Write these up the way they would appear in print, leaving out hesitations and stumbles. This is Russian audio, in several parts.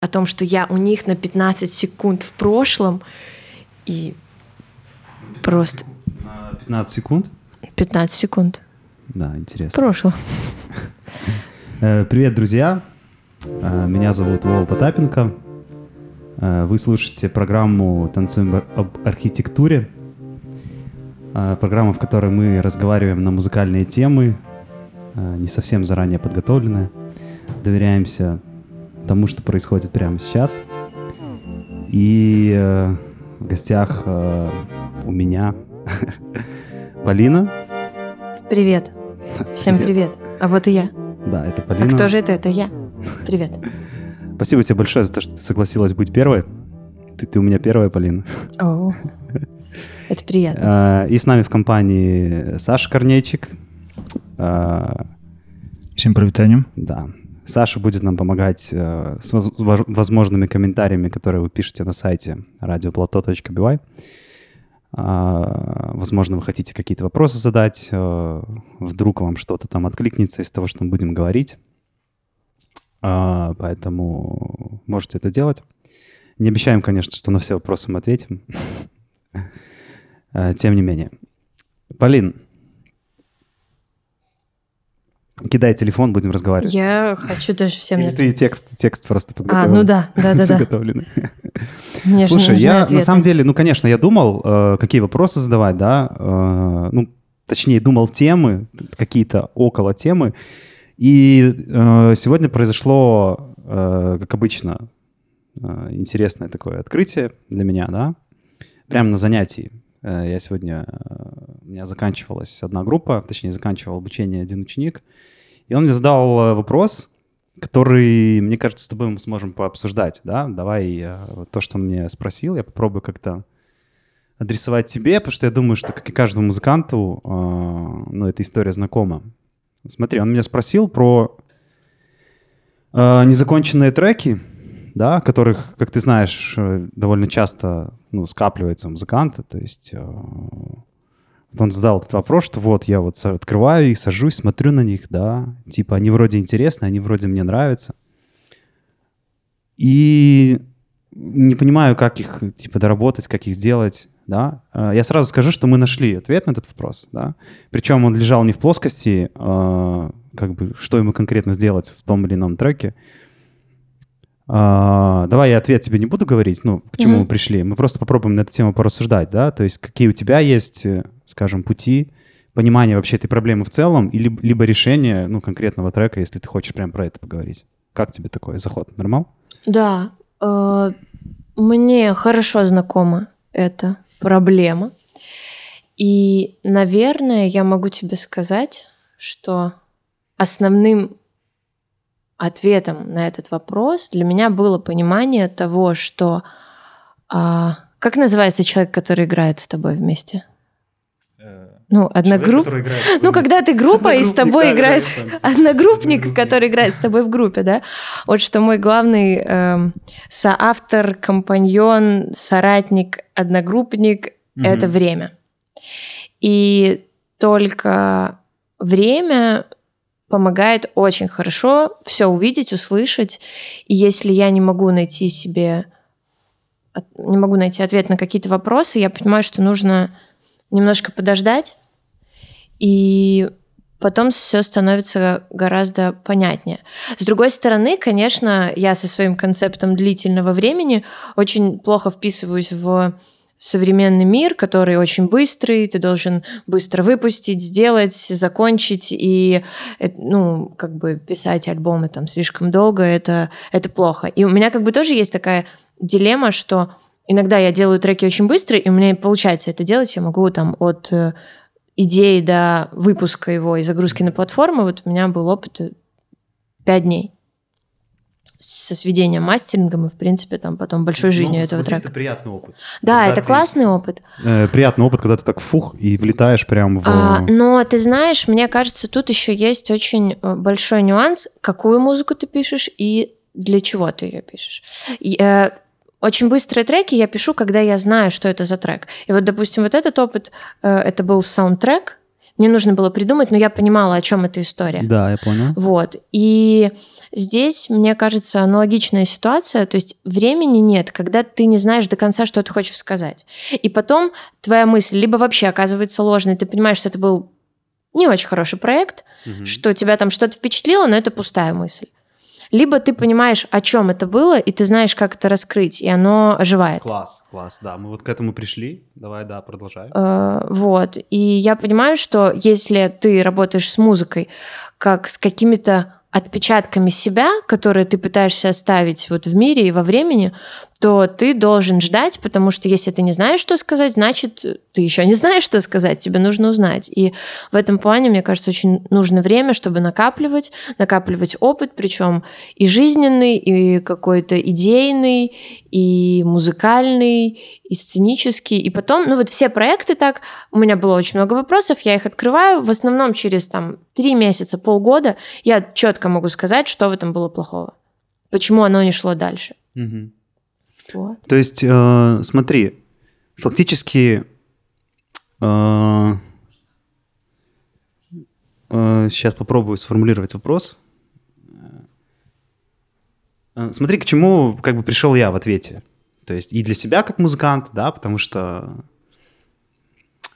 о том, что я у них на 15 секунд в прошлом, и просто... На 15 секунд? 15 секунд. Да, интересно. В прошлом. Привет, друзья. Меня зовут Вова Потапенко. Вы слушаете программу «Танцуем об архитектуре». Программа, в которой мы разговариваем на музыкальные темы, не совсем заранее подготовленные. Доверяемся тому, что происходит прямо сейчас. И в гостях у меня Полина. Привет. Всем привет. А вот и я. Да, это Полина. А кто же это? Это я. Привет. Спасибо тебе большое за то, что ты согласилась быть первой. Ты у меня первая, Полина. О, это приятно. И с нами в компании Саша Корнейчик. Всем привет. Да. Саша будет нам помогать с возможными комментариями, которые вы пишете на сайте radioplato.by. Возможно, вы хотите какие-то вопросы задать. Вдруг вам что-то там откликнется из того, что мы будем говорить. Поэтому можете это делать. Не обещаем, конечно, что на все вопросы мы ответим. Тем не менее. Полин, кидай телефон, будем разговаривать. Я хочу даже всем... И ты текст просто подготовлен. А, ну да, да-да-да. Слушай, я на самом деле, ну, конечно, я думал, какие вопросы задавать, да, ну, точнее, думал темы, какие-то около темы, и сегодня произошло, как обычно, интересное такое открытие для меня, да, прямо на занятии. Я сегодня... У меня заканчивалась одна группа, точнее, заканчивал обучение один ученик. И он мне задал вопрос, который, мне кажется, с тобой мы сможем пообсуждать. Да? Давай то, что он мне спросил, я попробую как-то адресовать тебе, потому что я думаю, что, как и каждому музыканту, ну, эта история знакома. Смотри, он меня спросил про незаконченные треки, да, которых, как ты знаешь, довольно часто, ну, скапливается у музыканта. То есть он задал этот вопрос, что вот я вот открываю их, сажусь, смотрю на них, да, типа они вроде интересны, они вроде мне нравятся. И не понимаю, как их, типа, доработать, как их сделать, да. Я сразу скажу, что мы нашли ответ на этот вопрос, да. Причем он лежал не в плоскости, как бы, что ему конкретно сделать в том или ином треке. Давай я ответ тебе не буду говорить, ну, к чему мы пришли. Мы просто попробуем на эту тему порассуждать, да, то есть какие у тебя есть, скажем, пути понимания вообще этой проблемы в целом, и либо решение, ну, конкретного трека, если ты хочешь прям про это поговорить. Как тебе такой заход? Нормал? Да. Мне хорошо знакома эта проблема. И, наверное, я могу тебе сказать, что основным ответом на этот вопрос для меня было понимание того, что... как называется человек, который играет с тобой вместе? Ну, одногрупп... Ну, когда ты группа, и с тобой играет... Одногруппник, который играет с тобой в группе, да? Вот что мой главный соавтор, компаньон, соратник, одногруппник — это время. И только время... помогает очень хорошо все увидеть, услышать. И если я не могу найти ответ на какие-то вопросы, я понимаю, что нужно немножко подождать, и потом все становится гораздо понятнее. С другой стороны, конечно, я со своим концептом длительного времени очень плохо вписываюсь в современный мир, который очень быстрый, ты должен быстро выпустить, сделать, закончить, и, ну, как бы писать альбомы там слишком долго, это плохо. И у меня как бы тоже есть такая дилемма, что иногда я делаю треки очень быстро, и у меня получается это делать, я могу там от идеи до выпуска его и загрузки на платформу, вот у меня был опыт 5 дней. Со сведением, мастерингом и, в принципе, там потом большой жизнью этого трека. Это приятный опыт. Да, когда это классный опыт. Приятный опыт, когда ты так фух и влетаешь прям в... но ты знаешь, мне кажется, тут еще есть очень большой нюанс, какую музыку ты пишешь и для чего ты ее пишешь. Очень быстрые треки я пишу, когда я знаю, что это за трек. И вот, допустим, вот этот опыт, это был саундтрек. Мне нужно было придумать, но я понимала, о чем эта история. Да, я понял. Вот. И здесь, мне кажется, аналогичная ситуация. То есть времени нет, когда ты не знаешь до конца, что ты хочешь сказать. И потом твоя мысль либо вообще оказывается ложной, ты понимаешь, что это был не очень хороший проект, что тебя там что-то впечатлило, но это пустая мысль. Либо ты понимаешь, о чем это было, и ты знаешь, как это раскрыть, и оно оживает. Класс, класс, да. Мы вот к этому пришли. Давай, да, продолжай. Вот. И я понимаю, что если ты работаешь с музыкой как с какими-то отпечатками себя, которые ты пытаешься оставить вот в мире и во времени, то ты должен ждать, потому что если ты не знаешь, что сказать, значит, ты еще не знаешь, что сказать, тебе нужно узнать. И в этом плане, мне кажется, очень нужно время, чтобы накапливать опыт, причем и жизненный, и какой-то идейный, и музыкальный, и сценический. И потом, ну вот все проекты так, у меня было очень много вопросов, я их открываю, в основном через там 3 месяца, полгода я четко могу сказать, что в этом было плохого, почему оно не шло дальше. Угу. Вот. То есть, смотри, фактически сейчас попробую сформулировать вопрос. Смотри, к чему как бы пришел я в ответе. То есть и для себя как музыкант, да, потому что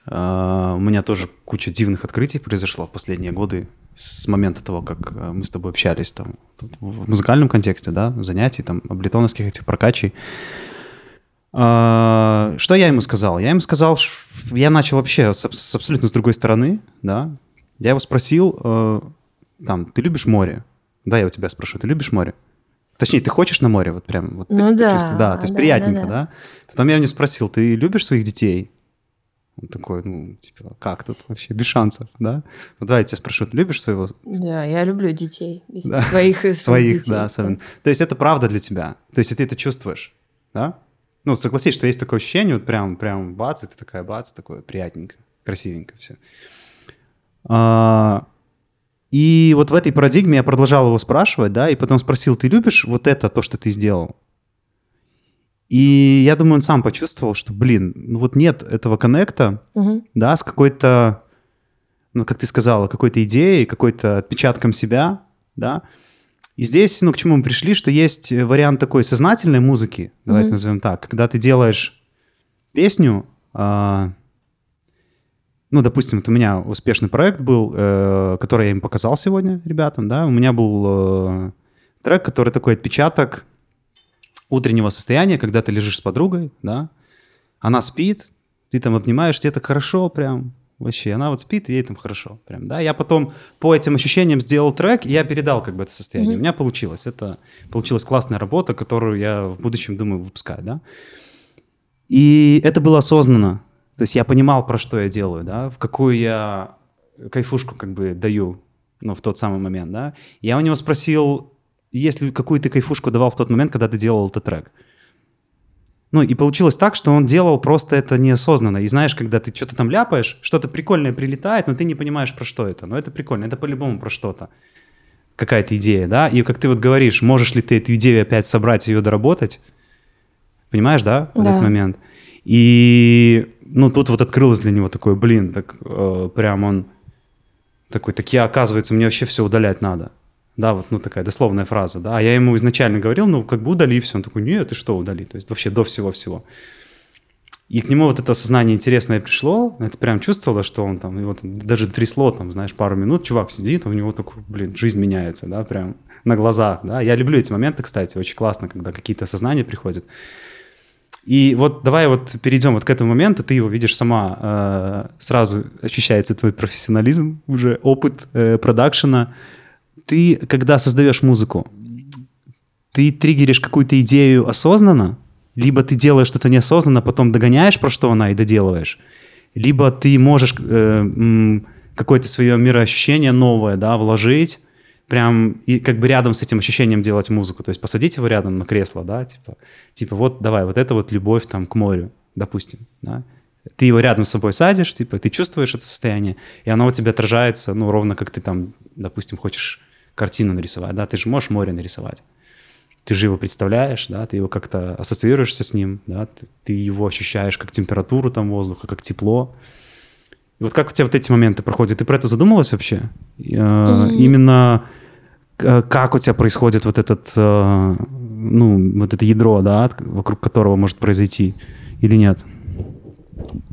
у меня тоже куча дивных открытий произошло в последние годы с момента того, как мы с тобой общались там, в музыкальном контексте, да, занятий, там, облитоновских этих прокачей. Что я ему сказал? Я ему сказал, я начал вообще с абсолютно с другой стороны, да. Я его спросил, там, ты любишь море? Да, я у тебя спрошу, ты любишь море? Точнее, ты хочешь на море? Вот прям, вот, ну да. Да, то есть да, приятненько, да, да. Да. Потом я у него спросил, ты любишь своих детей? Он такой, ну, типа, как тут вообще? Без шансов, да? Ну, давай я тебя спрошу, ты любишь своего... Да, я люблю детей. Да. Своих детей. Да, особенно. Да. То есть это правда для тебя. То есть ты это чувствуешь, да? Ну, согласись, что есть такое ощущение, вот прям бац, и ты такая бац, такое приятненько, красивенько все. И вот в этой парадигме я продолжал его спрашивать, да, и потом спросил, ты любишь вот это, то, что ты сделал? И я думаю, он сам почувствовал, что, блин, ну вот нет этого коннекта, да, с какой-то, ну, как ты сказала, какой-то идеей, какой-то отпечатком себя, да. И здесь, ну, к чему мы пришли, что есть вариант такой сознательной музыки, давайте назовем так, когда ты делаешь песню, ну, допустим, вот у меня успешный проект был, который я им показал сегодня ребятам, да, у меня был трек, который такой отпечаток утреннего состояния, когда ты лежишь с подругой, да, она спит, ты там обнимаешь, тебе так хорошо прям, вообще, она вот спит, ей там хорошо прям, да. Я потом по этим ощущениям сделал трек, и я передал как бы это состояние. У меня получилось, это получилась классная работа, которую я в будущем думаю выпускать, да. И это было осознанно, то есть я понимал, про что я делаю, да, в какую я кайфушку как бы даю, ну, в тот самый момент, да. Я у него спросил, если какую ты кайфушку давал в тот момент, когда ты делал этот трек. Ну, и получилось так, что он делал просто это неосознанно. И знаешь, когда ты что-то там ляпаешь, что-то прикольное прилетает, но ты не понимаешь, про что это. Но это прикольно, это по-любому про что-то. Какая-то идея, да? И как ты вот говоришь, можешь ли ты эту идею опять собрать, ее доработать? Понимаешь, да? В этот момент. И, ну, тут вот открылось для него такое, блин, так прям он такой, так я, оказывается, мне вообще все удалять надо. Да, вот, ну, такая дословная фраза, да, я ему изначально говорил, ну, как бы удали, и все, он такой, нет, ты что удали, то есть вообще до всего-всего. И к нему вот это осознание интересное пришло, это прям чувствовало, что он там, его там даже трясло, там, знаешь, пару минут, чувак сидит, у него такой, блин, жизнь меняется, да, прям на глазах, да, я люблю эти моменты, кстати, очень классно, когда какие-то осознания приходят. И вот давай вот перейдем вот к этому моменту, ты его видишь сама, сразу ощущается твой профессионализм, уже опыт продакшена. Ты, когда создаешь музыку, ты триггеришь какую-то идею осознанно, либо ты делаешь что-то неосознанно, потом догоняешь, про что она, и доделываешь, либо ты можешь какое-то свое мироощущение новое, да, вложить, прям и как бы рядом с этим ощущением делать музыку, то есть посадить его рядом на кресло, да, типа вот давай, вот это вот любовь там к морю, допустим, да. Ты его рядом с собой садишь, типа, ты чувствуешь это состояние, и оно у тебя отражается, ну, ровно как ты там, допустим, хочешь картину нарисовать, да, ты же можешь море нарисовать, ты же его представляешь, да, ты его как-то ассоциируешься с ним, да, ты его ощущаешь как температуру там воздуха, как тепло, И вот как у тебя вот эти моменты проходят? Ты про это задумалась вообще? Именно как у тебя происходит вот этот, ну, вот это ядро, да, вокруг которого может произойти или нет?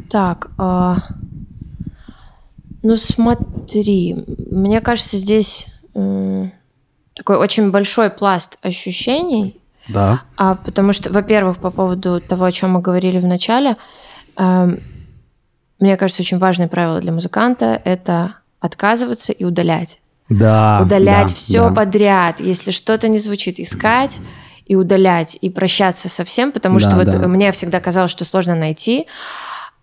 Так, ну смотри, мне кажется, здесь такой очень большой пласт ощущений, да. Потому что, во-первых, по поводу того, о чем мы говорили в начале, мне кажется, очень важное правило для музыканта – это отказываться и удалять. Да, удалять все подряд, если что-то не звучит, искать и удалять, и прощаться со всем, потому что вот мне всегда казалось, что сложно найти.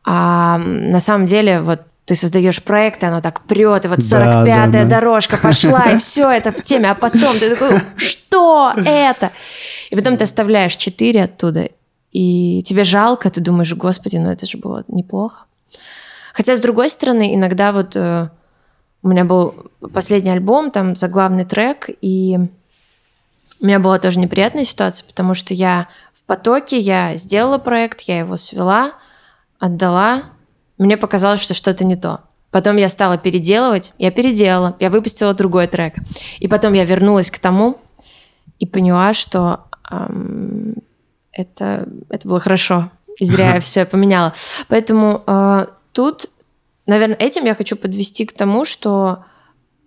А на самом деле вот ты создаешь проект, и оно так прет, и вот 45-я дорожка пошла, и все это в теме, а потом ты такой, что это? И потом ты оставляешь 4 оттуда, и тебе жалко, ты думаешь, господи, ну это же было неплохо. Хотя, с другой стороны, иногда вот у меня был последний альбом, там заглавный трек, и у меня была тоже неприятная ситуация, потому что я в потоке, я сделала проект, я его свела, отдала, мне показалось, что что-то не то. Потом я стала переделывать, я переделала, я выпустила другой трек. И потом я вернулась к тому и поняла, что это было хорошо. И зря я все поменяла. Поэтому тут, наверное, этим я хочу подвести к тому, что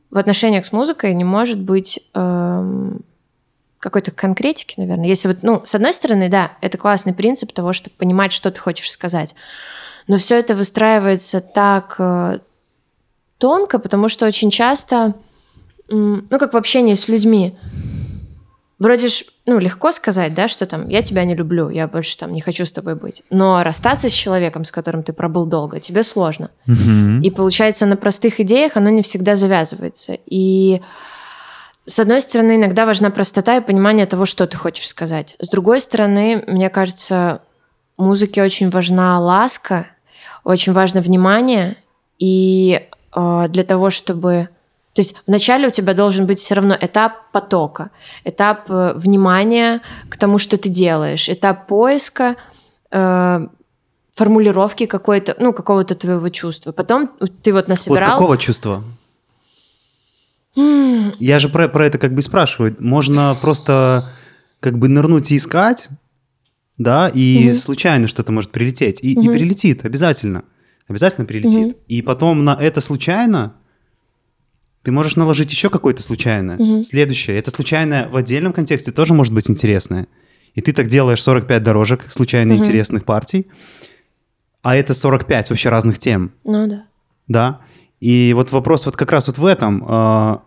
в отношениях с музыкой не может быть какой-то конкретики, наверное. Если вот, ну, с одной стороны, да, это классный принцип того, чтобы понимать, что ты хочешь сказать. Но все это выстраивается так тонко, потому что очень часто, ну, как в общении с людьми, вроде ж, ну, легко сказать, да, что там я тебя не люблю, я больше там не хочу с тобой быть. Но расстаться с человеком, с которым ты пробыл долго, тебе сложно. Mm-hmm. И получается, на простых идеях оно не всегда завязывается. И с одной стороны, иногда важна простота и понимание того, что ты хочешь сказать. С другой стороны, мне кажется, музыке очень важна ласка, очень важно внимание. И для того, чтобы... То есть вначале у тебя должен быть все равно этап потока, этап внимания к тому, что ты делаешь, этап поиска, формулировки какой-то, ну, какого-то твоего чувства. Потом ты вот насобирал... Вот какого чувства? Я же про это как бы спрашиваю. Можно просто как бы нырнуть и искать, да, и случайно что-то может прилететь. И прилетит, обязательно. Обязательно прилетит. И потом на это случайно ты можешь наложить еще какое-то случайное. Следующее. Это случайное в отдельном контексте тоже может быть интересное. И ты так делаешь 45 дорожек случайно интересных партий. А это 45 вообще разных тем. Ну да. Да. И вот вопрос вот как раз вот в этом.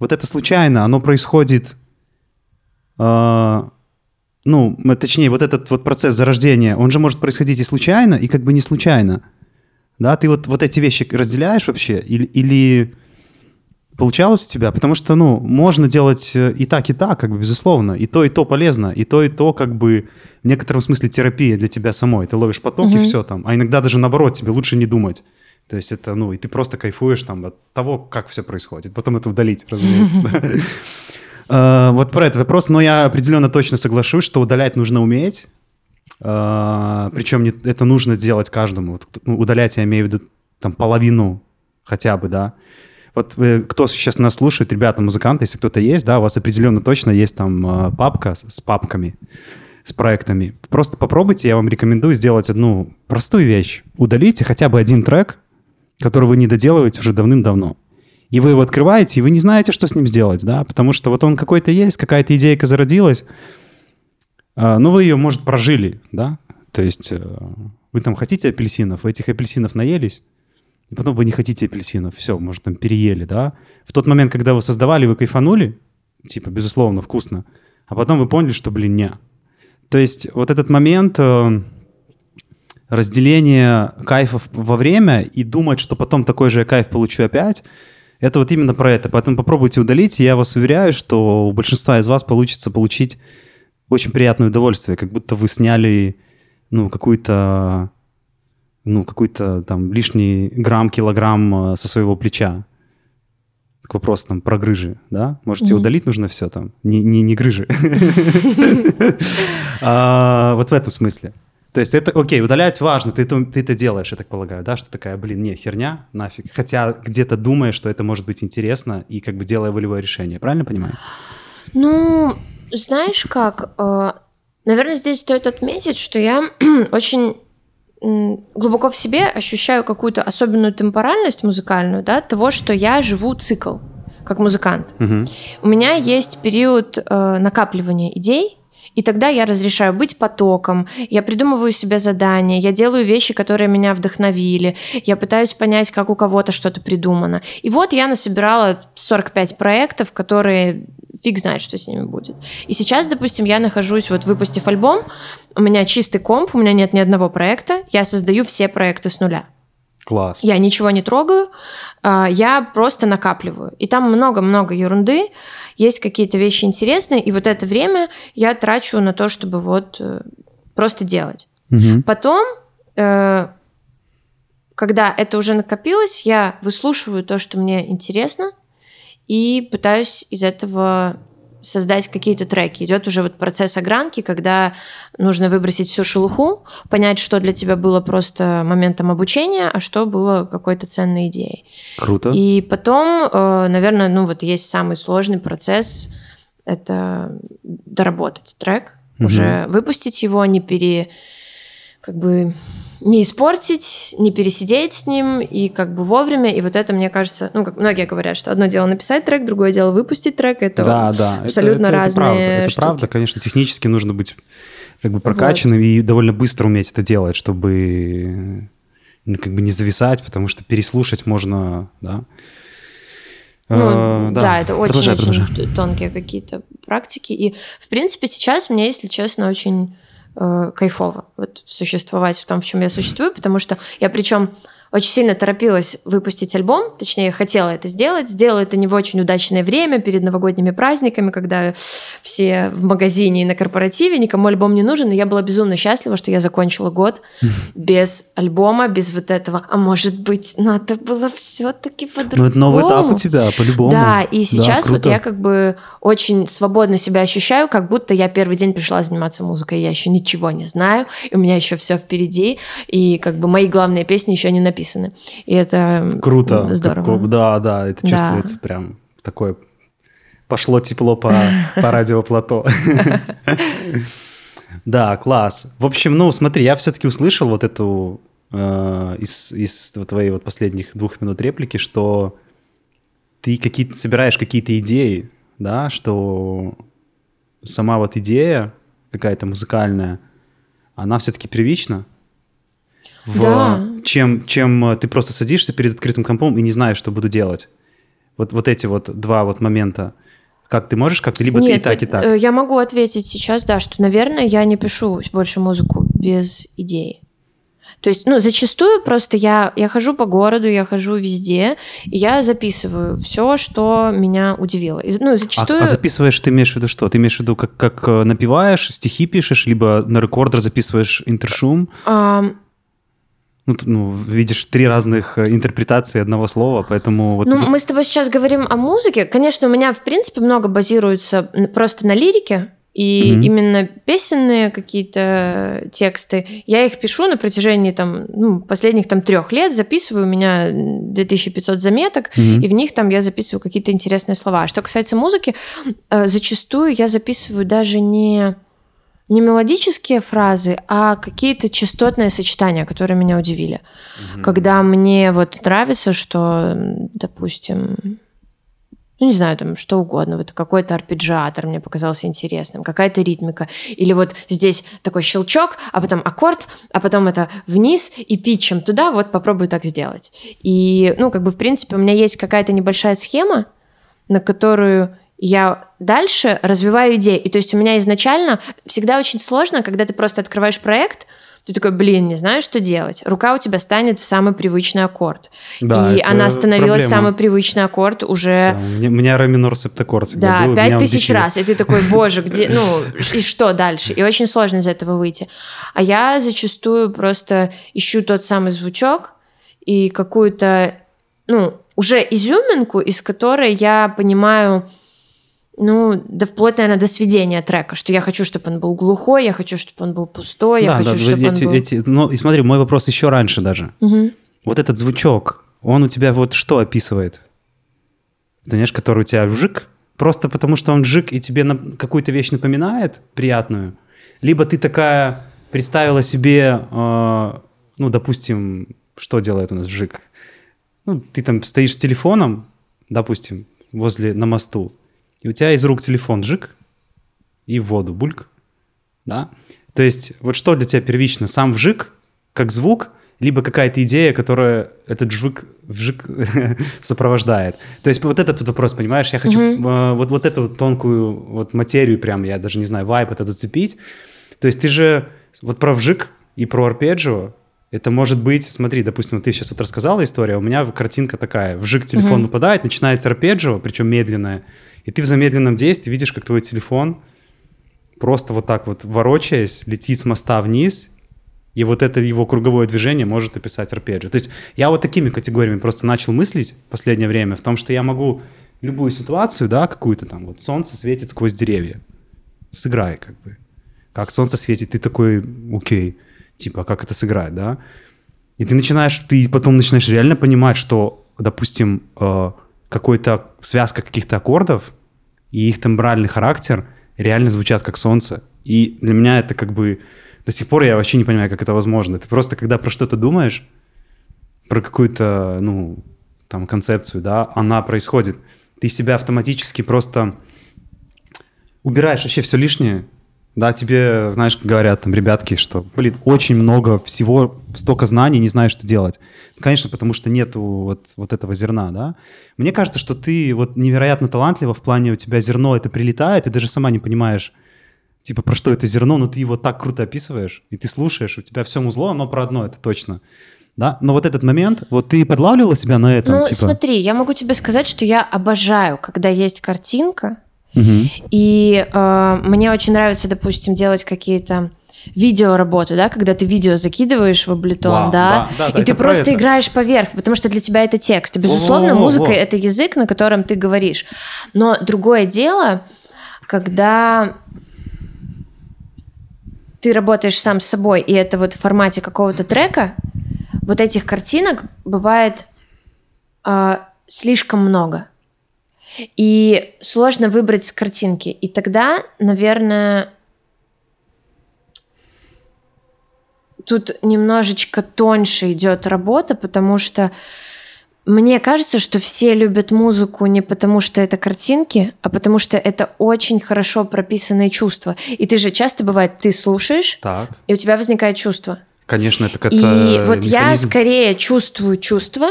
Вот это случайно, оно происходит... Ну, точнее, вот этот вот процесс зарождения, он же может происходить и случайно, и как бы не случайно. Да, ты вот эти вещи разделяешь вообще? Или получалось у тебя? Потому что, ну, можно делать и так, как бы, безусловно. И то полезно, и то, как бы, в некотором смысле терапия для тебя самой. Ты ловишь поток, и все там. А иногда даже наоборот, тебе лучше не думать. То есть это, ну, и ты просто кайфуешь там от того, как все происходит. Потом это удалить, разумеется. Вот про этот вопрос. Но я определенно точно соглашусь, что удалять нужно уметь. Причем это нужно делать каждому. Удалять я имею в виду там половину хотя бы, да. Вот кто сейчас нас слушает, ребята, музыканты, если кто-то есть, да, у вас определенно точно есть там папка с папками, с проектами. Просто попробуйте, я вам рекомендую сделать одну простую вещь. Удалите хотя бы один трек, который вы не доделываете уже давным-давно. И вы его открываете, и вы не знаете, что с ним сделать, да, потому что вот он какой-то есть, какая-то идейка зародилась, но вы ее, может, прожили, да, то есть вы там хотите апельсинов, вы этих апельсинов наелись, и потом вы не хотите апельсинов, все, может, там переели, да. В тот момент, когда вы создавали, вы кайфанули, типа, безусловно, вкусно, а потом вы поняли, что, блин, не. То есть вот этот момент разделения кайфов во время и думать, что потом такой же кайф получу опять, это вот именно про это. Поэтому попробуйте удалить, и я вас уверяю, что у большинства из вас получится получить очень приятное удовольствие, как будто вы сняли, ну, какой-то там лишний грамм, килограмм со своего плеча. Так вопрос там про грыжи, да? Можете удалить нужно все там, не грыжи. Вот в этом смысле. То есть это, окей, удалять важно, ты это делаешь, я так полагаю, да, что такая, блин, не, херня, нафиг. Хотя где-то думаешь, что это может быть интересно и как бы делая волевое решение, правильно понимаю? Ну, знаешь как, наверное, здесь стоит отметить, что я очень глубоко в себе ощущаю какую-то особенную темпоральность музыкальную, да, того, что я живу цикл как музыкант. Угу. У меня есть период накапливания идей, и тогда я разрешаю быть потоком, я придумываю себе задания, я делаю вещи, которые меня вдохновили, я пытаюсь понять, как у кого-то что-то придумано. И вот я насобирала 45 проектов, которые фиг знает, что с ними будет. И сейчас, допустим, я нахожусь, вот выпустив альбом, у меня чистый комп, у меня нет ни одного проекта, я создаю все проекты с нуля. Класс. Я ничего не трогаю, я просто накапливаю. И там много-много ерунды, есть какие-то вещи интересные, и вот это время я трачу на то, чтобы вот просто делать. Угу. Потом, когда это уже накопилось, я выслушиваю то, что мне интересно, и пытаюсь из этого создать какие-то треки. Идет уже вот процесс огранки, когда нужно выбросить всю шелуху, понять, что для тебя было просто моментом обучения, а что было какой-то ценной идеей. Круто. И потом, наверное, ну вот есть самый сложный процесс – это доработать трек, угу. уже выпустить его, не испортить, не пересидеть с ним, и как бы вовремя, и вот это, мне кажется, ну, как многие говорят, что одно дело написать трек, другое дело выпустить трек, это абсолютно разные штуки. Это правда, конечно, технически нужно быть как бы прокачанным и довольно быстро уметь это делать, чтобы как бы не зависать, потому что переслушать можно, да. Да, это очень-очень тонкие какие-то практики, и, в принципе, сейчас мне, если честно, очень кайфово вот, существовать в том, в чем я существую, потому что я причем очень сильно торопилась выпустить альбом, точнее, хотела это сделать, сделала это не в очень удачное время, перед новогодними праздниками, когда все в магазине и на корпоративе, никому альбом не нужен, и я была безумно счастлива, что я закончила год без альбома, без вот этого, а может быть, надо было все-таки по-другому. Ну, это новый этап у тебя, по-любому. Да, и сейчас вот я как бы очень свободно себя ощущаю, как будто я первый день пришла заниматься музыкой, я еще ничего не знаю, и у меня еще все впереди, и как бы мои главные песни еще не написаны. И это круто, здорово. Да, это чувствуется прям такое. Пошло тепло по радиоплато. Да, класс. В общем, ну смотри, я все-таки услышал вот эту из твоей вот последних 2 минут реплики, что ты собираешь какие-то идеи, да, что сама вот идея какая-то музыкальная, она все-таки первична. Чем ты просто садишься перед открытым компом и не знаешь, что буду делать. Вот эти вот два вот момента. Как ты можешь, как ты, либо нет, ты и так, и так. Я могу ответить сейчас, да, что, наверное, я не пишу больше музыку без идеи. То есть, ну, зачастую просто я хожу по городу, я хожу везде, и я записываю все, что меня удивило. Ну, зачастую... А записываешь, ты имеешь в виду что? Ты имеешь в виду, как напеваешь, стихи пишешь, либо на рекордер записываешь интершум? Ну, видишь, 3 разных интерпретации одного слова, поэтому... Вот... Ну, мы с тобой сейчас говорим о музыке. Конечно, у меня, в принципе, много базируется просто на лирике, и именно песенные какие-то тексты. Я их пишу на протяжении последних 3 лет, записываю, у меня 2500 заметок, и в них я записываю какие-то интересные слова. Что касается музыки, зачастую я записываю даже не мелодические фразы, а какие-то частотные сочетания, которые меня удивили. Когда мне вот нравится, что, допустим, ну, не знаю, там, что угодно, вот какой-то арпеджиатор мне показался интересным, какая-то ритмика, или вот здесь такой щелчок, а потом аккорд, а потом это вниз, и питчем туда, вот попробую так сделать. И, ну, в принципе, у меня есть какая-то небольшая схема, на которую... Я дальше развиваю идеи. И то есть у меня изначально всегда очень сложно, когда ты просто открываешь проект, ты такой, блин, не знаю, что делать. Рука у тебя станет в самый привычный аккорд. Да, и она становилась самый привычный аккорд уже... Да, у меня ре минор септаккорд всегда был. Да, 5000 раз. И ты такой, боже, где... Ну, и что дальше? И очень сложно из этого выйти. А я зачастую просто ищу тот самый звучок и какую-то, уже изюминку, из которой я понимаю... Ну, да вплоть, наверное, до сведения трека, что я хочу, чтобы он был глухой, я хочу, чтобы он был пустой, да, я хочу, да, чтобы он был... Ну, и смотри, мой вопрос еще раньше даже. Угу. Вот этот звучок, он у тебя вот что описывает? Ты понимаешь, который у тебя вжик? Просто потому, что он вжик и тебе какую-то вещь напоминает приятную? Либо ты такая представила себе, ну, допустим, что делает у нас вжик? Ну, ты там стоишь с телефоном, допустим, на мосту, и у тебя из рук телефон жик, и в воду бульк, да? То есть вот что для тебя первично? Сам вжик, как звук, либо какая-то идея, которая этот вжик сопровождает. То есть вот этот вопрос, понимаешь? Я хочу вот эту вот тонкую вот материю прям, я даже не знаю, вайб это зацепить. То есть ты же вот про вжик и про арпеджио, это может быть, смотри, допустим, ты сейчас вот рассказала историю, у меня картинка такая, вжик телефон выпадает, начинается арпеджио, причем медленное, и ты в замедленном действии видишь, как твой телефон, просто вот так вот ворочаясь, летит с моста вниз, и вот это его круговое движение может описать арпеджио. То есть я вот такими категориями просто начал мыслить в последнее время, в том, что я могу любую ситуацию, да, какую-то там, вот солнце светит сквозь деревья, сыграй как бы. Как солнце светит, ты такой, окей. Типа, как это сыграть, да? И ты потом начинаешь реально понимать, что, допустим, какой-то связка каких-то аккордов и их тембральный характер реально звучат как солнце. И для меня это как бы... До сих пор я вообще не понимаю, как это возможно. Ты просто, когда про что-то думаешь, про какую-то, ну, там, концепцию, да, она происходит. Ты себя автоматически просто убираешь вообще все лишнее. Да, тебе, знаешь, говорят там ребятки, что, блин, очень много всего, столько знаний, не знаешь, что делать. Конечно, потому что нету вот этого зерна, да. Мне кажется, что ты вот невероятно талантлива в плане, у тебя зерно это прилетает, ты даже сама не понимаешь, типа, про что это зерно, но ты его так круто описываешь, и ты слушаешь, у тебя все музло, оно про одно, это точно. Да? Но вот этот момент, вот ты подлавливала себя на этом? Ну, типа... смотри, я могу тебе сказать, что я обожаю, когда есть картинка, и мне очень нравится, допустим, делать какие-то видеоработы, да, когда ты видео закидываешь в облитон, да, и ты просто играешь поверх, потому что для тебя это текст. И, безусловно, музыка — это язык, на котором ты говоришь. Но другое дело, когда ты работаешь сам с собой, и это вот в формате какого-то трека, вот этих картинок бывает слишком много. И сложно выбрать картинки. И тогда, наверное, тут немножечко тоньше идет работа, потому что мне кажется, что все любят музыку не потому, что это картинки, а потому что это очень хорошо прописанные чувства. И ты же часто бывает, ты слушаешь, так. И у тебя возникает чувство. Конечно, это как-то механизм. И вот я скорее чувствую чувство,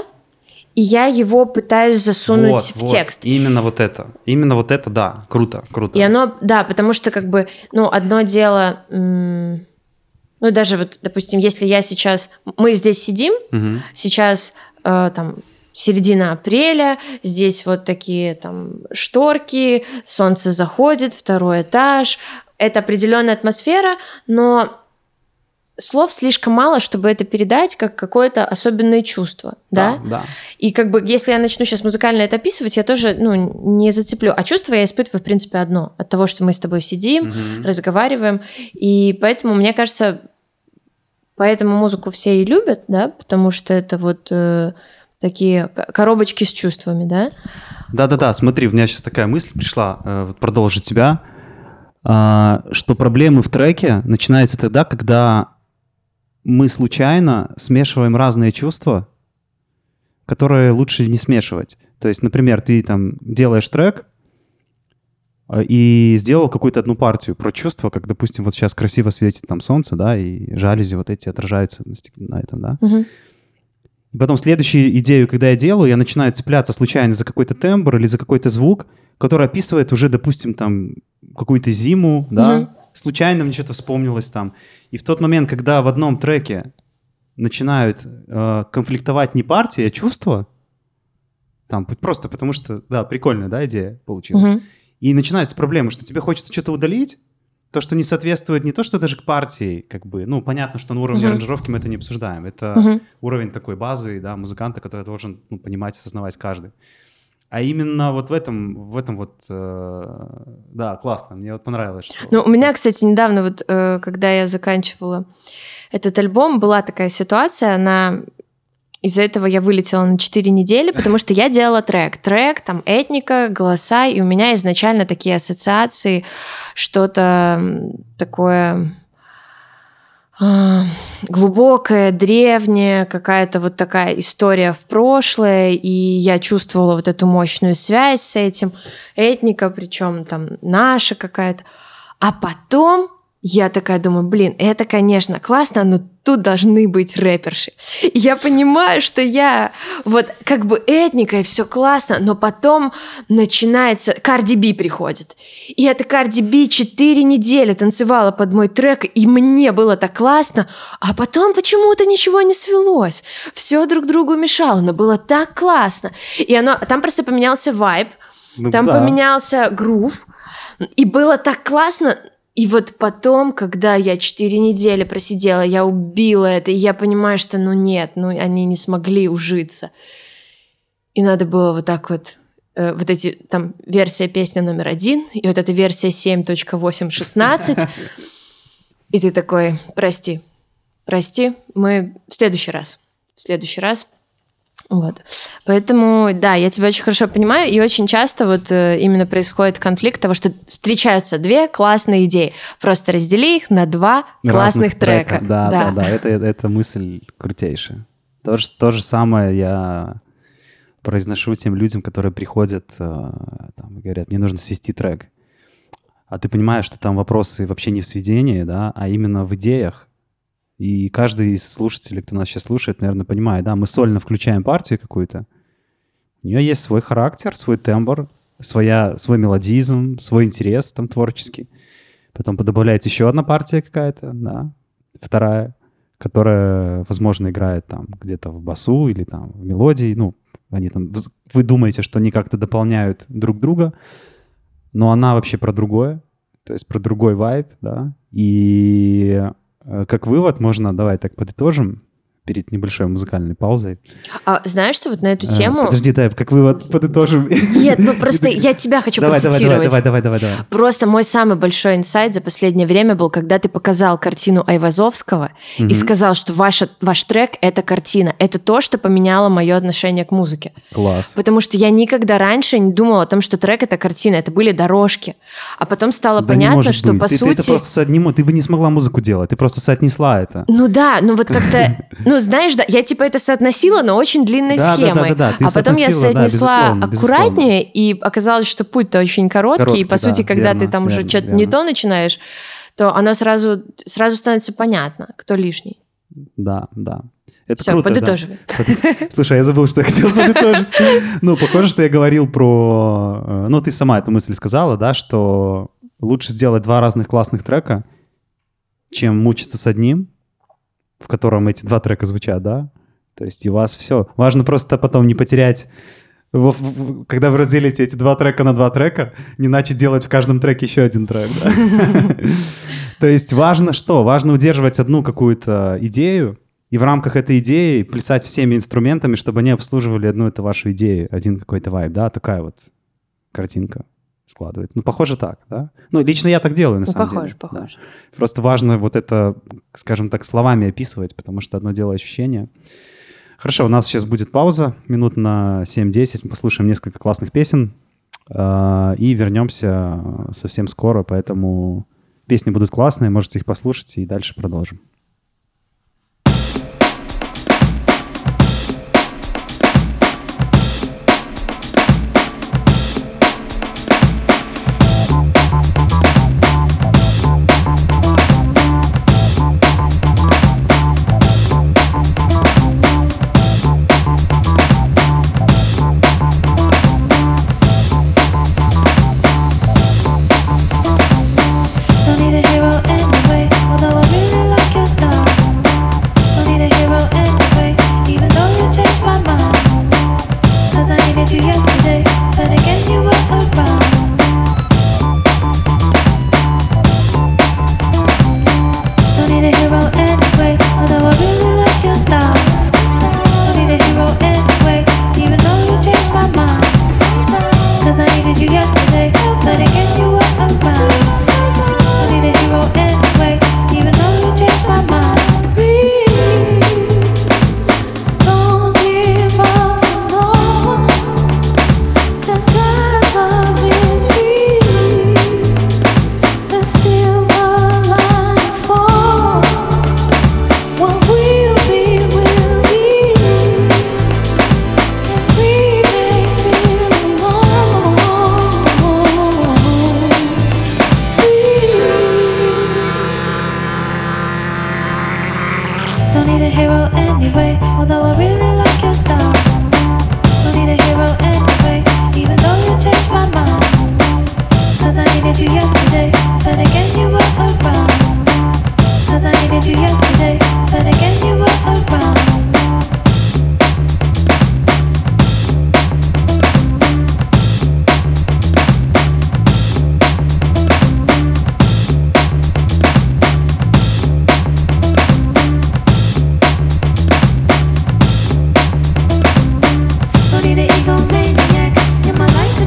и я его пытаюсь засунуть в текст. Именно вот это, да, круто. И оно, да, потому что как бы, ну, одно дело, ну, даже вот, допустим, если я сейчас, мы здесь сидим, сейчас там середина апреля, здесь вот такие там шторки, солнце заходит, второй этаж, это определенная атмосфера, но... Слов слишком мало, чтобы это передать как какое-то особенное чувство, да? И как бы, если я начну сейчас музыкально это описывать, я тоже, ну, не зацеплю. А чувство я испытываю, в принципе, одно. От того, что мы с тобой сидим, разговариваем. И поэтому, мне кажется, поэтому музыку все и любят, да? Потому что это вот такие коробочки с чувствами, да? Да-да-да, смотри, у меня сейчас такая мысль пришла, вот продолжить тебя, что проблемы в треке начинаются тогда, когда... мы случайно смешиваем разные чувства, которые лучше не смешивать. То есть, например, ты там делаешь трек и сделал какую-то одну партию про чувства, как, допустим, вот сейчас красиво светит там солнце, да, и жалюзи вот эти отражаются на этом, да. И потом следующую идею, когда я делаю, я начинаю цепляться случайно за какой-то тембр или за какой-то звук, который описывает уже, допустим, там какую-то зиму, да. Случайно мне что-то вспомнилось там. И в тот момент, когда в одном треке начинают конфликтовать не партия, а чувства, там, просто потому что, да, прикольная, да, идея получилась. И начинается проблема, что тебе хочется что-то удалить, то, что не соответствует не то, что даже к партии, как бы, ну, понятно, что на уровне аранжировки мы это не обсуждаем. Это уровень такой базы, да, музыканта, который должен, ну, понимать и осознавать каждый. А именно вот в этом вот, да, классно, мне вот понравилось. Что... Ну, у меня, кстати, недавно, вот, когда я заканчивала этот альбом, была такая ситуация, из-за этого я вылетела на 4 недели, потому что я делала трек, там, этника, голоса, и у меня изначально такие ассоциации, что-то такое... глубокая, древняя, какая-то вот такая история в прошлое, и я чувствовала вот эту мощную связь с этим, этника, причем там наша какая-то. А потом я такая думаю, блин, это, конечно, классно, но тут должны быть рэперши. И я понимаю, что я вот как бы этника, и все классно, но потом начинается... Cardi B приходит. И эта Cardi B 4 недели танцевала под мой трек, и мне было так классно, а потом почему-то ничего не свелось. Все друг другу мешало, но было так классно. И там просто поменялся вайб, поменялся грув, и было так классно... И вот потом, когда я 4 недели просидела, я убила это, и я понимаю, что нет, они не смогли ужиться. И надо было вот так вот, вот эти, там, версия песни номер 1, и вот эта версия 7.8.16, и ты такой, прости, мы в следующий раз. Вот. Поэтому, да, я тебя очень хорошо понимаю, и очень часто вот именно происходит конфликт того, что встречаются 2 классные идеи, просто раздели их на 2 классных трека. Да. Это мысль крутейшая. То же самое я произношу тем людям, которые приходят там, и говорят, мне нужно свести трек. А ты понимаешь, что там вопросы вообще не в сведении, да, а именно в идеях. И каждый из слушателей, кто нас сейчас слушает, наверное, понимает, да, мы сольно включаем партию какую-то. У нее есть свой характер, свой тембр, свой мелодизм, свой интерес там творческий. Потом подобавляется еще одна партия какая-то, да, вторая, которая, возможно, играет там где-то в басу или там в мелодии. Ну, они там, вы думаете, что они как-то дополняют друг друга, но она вообще про другое, то есть про другой вайб, да, и... Как вывод можно, давай так подытожим, перед небольшой музыкальной паузой. А знаешь, что вот на эту тему... Подожди, дай, как вывод подытожим. Нет, ну просто я тебя хочу процитировать. Давай. Просто мой самый большой инсайт за последнее время был, когда ты показал картину Айвазовского и сказал, что ваш трек — это картина. Это то, что поменяло мое отношение к музыке. Класс. Потому что я никогда раньше не думала о том, что трек — это картина. Это были дорожки. А потом стало понятно, что по сути... Ты бы не смогла музыку делать, ты просто соотнесла это. Ну да, ну вот как-то... Ну, знаешь, да, я типа это соотносила, но очень длинной схемой. А потом я соотнесла аккуратнее, и оказалось, что путь-то очень короткий. И, по сути, когда ты там уже что-то не то начинаешь, то оно сразу становится понятно, кто лишний. Да. Это круто. Все, подытоживай. Слушай, я забыл, что я хотел подытожить. Ну, похоже, что я говорил про... Ну, ты сама эту мысль сказала, да, что лучше сделать 2 разных классных трека, чем мучиться с одним, в котором эти 2 трека звучат, да? То есть у вас все. Важно просто потом не потерять... Когда вы разделите эти 2 трека на 2 трека, не начать делать в каждом треке еще один трек, да? То есть важно что? Важно удерживать одну какую-то идею и в рамках этой идеи плясать всеми инструментами, чтобы они обслуживали одну эту вашу идею, один какой-то вайб, да? Такая вот картинка складывается. Ну, похоже так, да? Ну, лично я так делаю, на самом деле. Похоже. Да. Просто важно вот это, скажем так, словами описывать, потому что одно дело ощущение. Хорошо, у нас сейчас будет пауза, минут на 7-10, мы послушаем несколько классных песен и вернемся совсем скоро, поэтому песни будут классные, можете их послушать и дальше продолжим. You're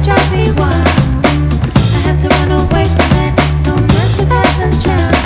Drive me wild. I have to run away from it. No mess with heaven's child.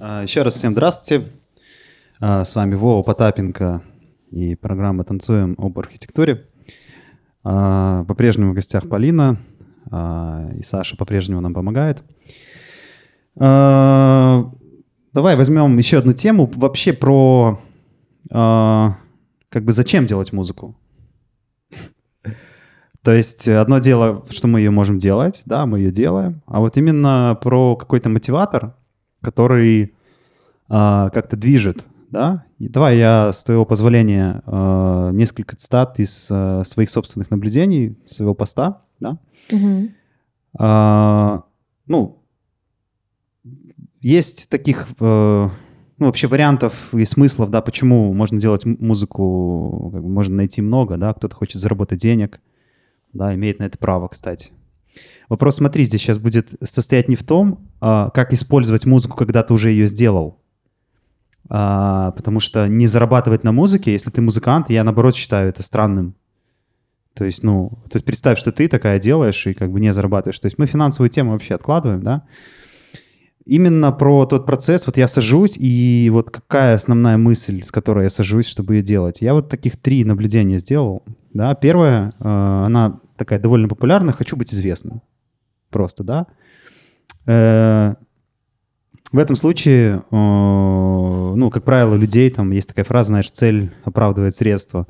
Еще раз всем здравствуйте. С вами Вова Потапенко и программа «Танцуем об архитектуре». По-прежнему в гостях Полина, и Саша по-прежнему нам помогает. Давай возьмем еще одну тему вообще про как бы зачем делать музыку. То есть одно дело, что мы ее можем делать, да, мы ее делаем, а вот именно про какой-то мотиватор, который как-то движет, да. И давай я, с твоего позволения, несколько цитат из своих собственных наблюдений, своего поста, да. Mm-hmm. Есть таких, вообще вариантов и смыслов, да, почему можно делать музыку, как бы можно найти много, да, кто-то хочет заработать денег, да, имеет на это право, кстати. Вопрос, смотри, здесь сейчас будет состоять не в том, как использовать музыку, когда ты уже ее сделал. Потому что не зарабатывать на музыке, если ты музыкант, я, наоборот, считаю это странным. То есть, то есть представь, что ты такая делаешь и как бы не зарабатываешь. То есть мы финансовую тему вообще откладываем, да? Именно про тот процесс, вот я сажусь, и вот какая основная мысль, с которой я сажусь, чтобы ее делать. Я вот таких 3 наблюдения сделал, да. Первое, она такая довольно популярная, хочу быть известным. Просто, да. В этом случае, как правило, у людей там есть такая фраза, знаешь, цель оправдывает средства.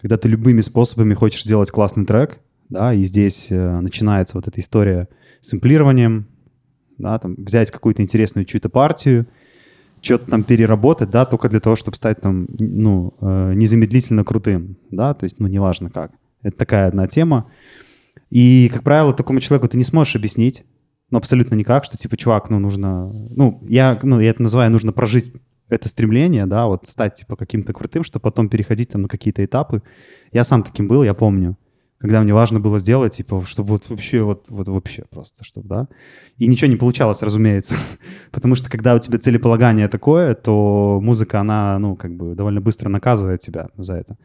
Когда ты любыми способами хочешь делать классный трек, да, и здесь начинается вот эта история с сэмплированием, да, там, взять какую-то интересную чью-то партию, что-то там переработать, да, только для того, чтобы стать там, незамедлительно крутым, да, то есть, неважно как. Это такая одна тема. И, как правило, такому человеку ты не сможешь объяснить, абсолютно никак, что, типа, чувак, нужно... Я это называю, нужно прожить это стремление, да, вот стать, типа, каким-то крутым, чтобы потом переходить там на какие-то этапы. Я сам таким был, я помню. Когда мне важно было сделать, типа, чтобы вообще, и ничего не получалось, разумеется, потому что когда у тебя целеполагание такое, то музыка, она, довольно быстро наказывает тебя за это.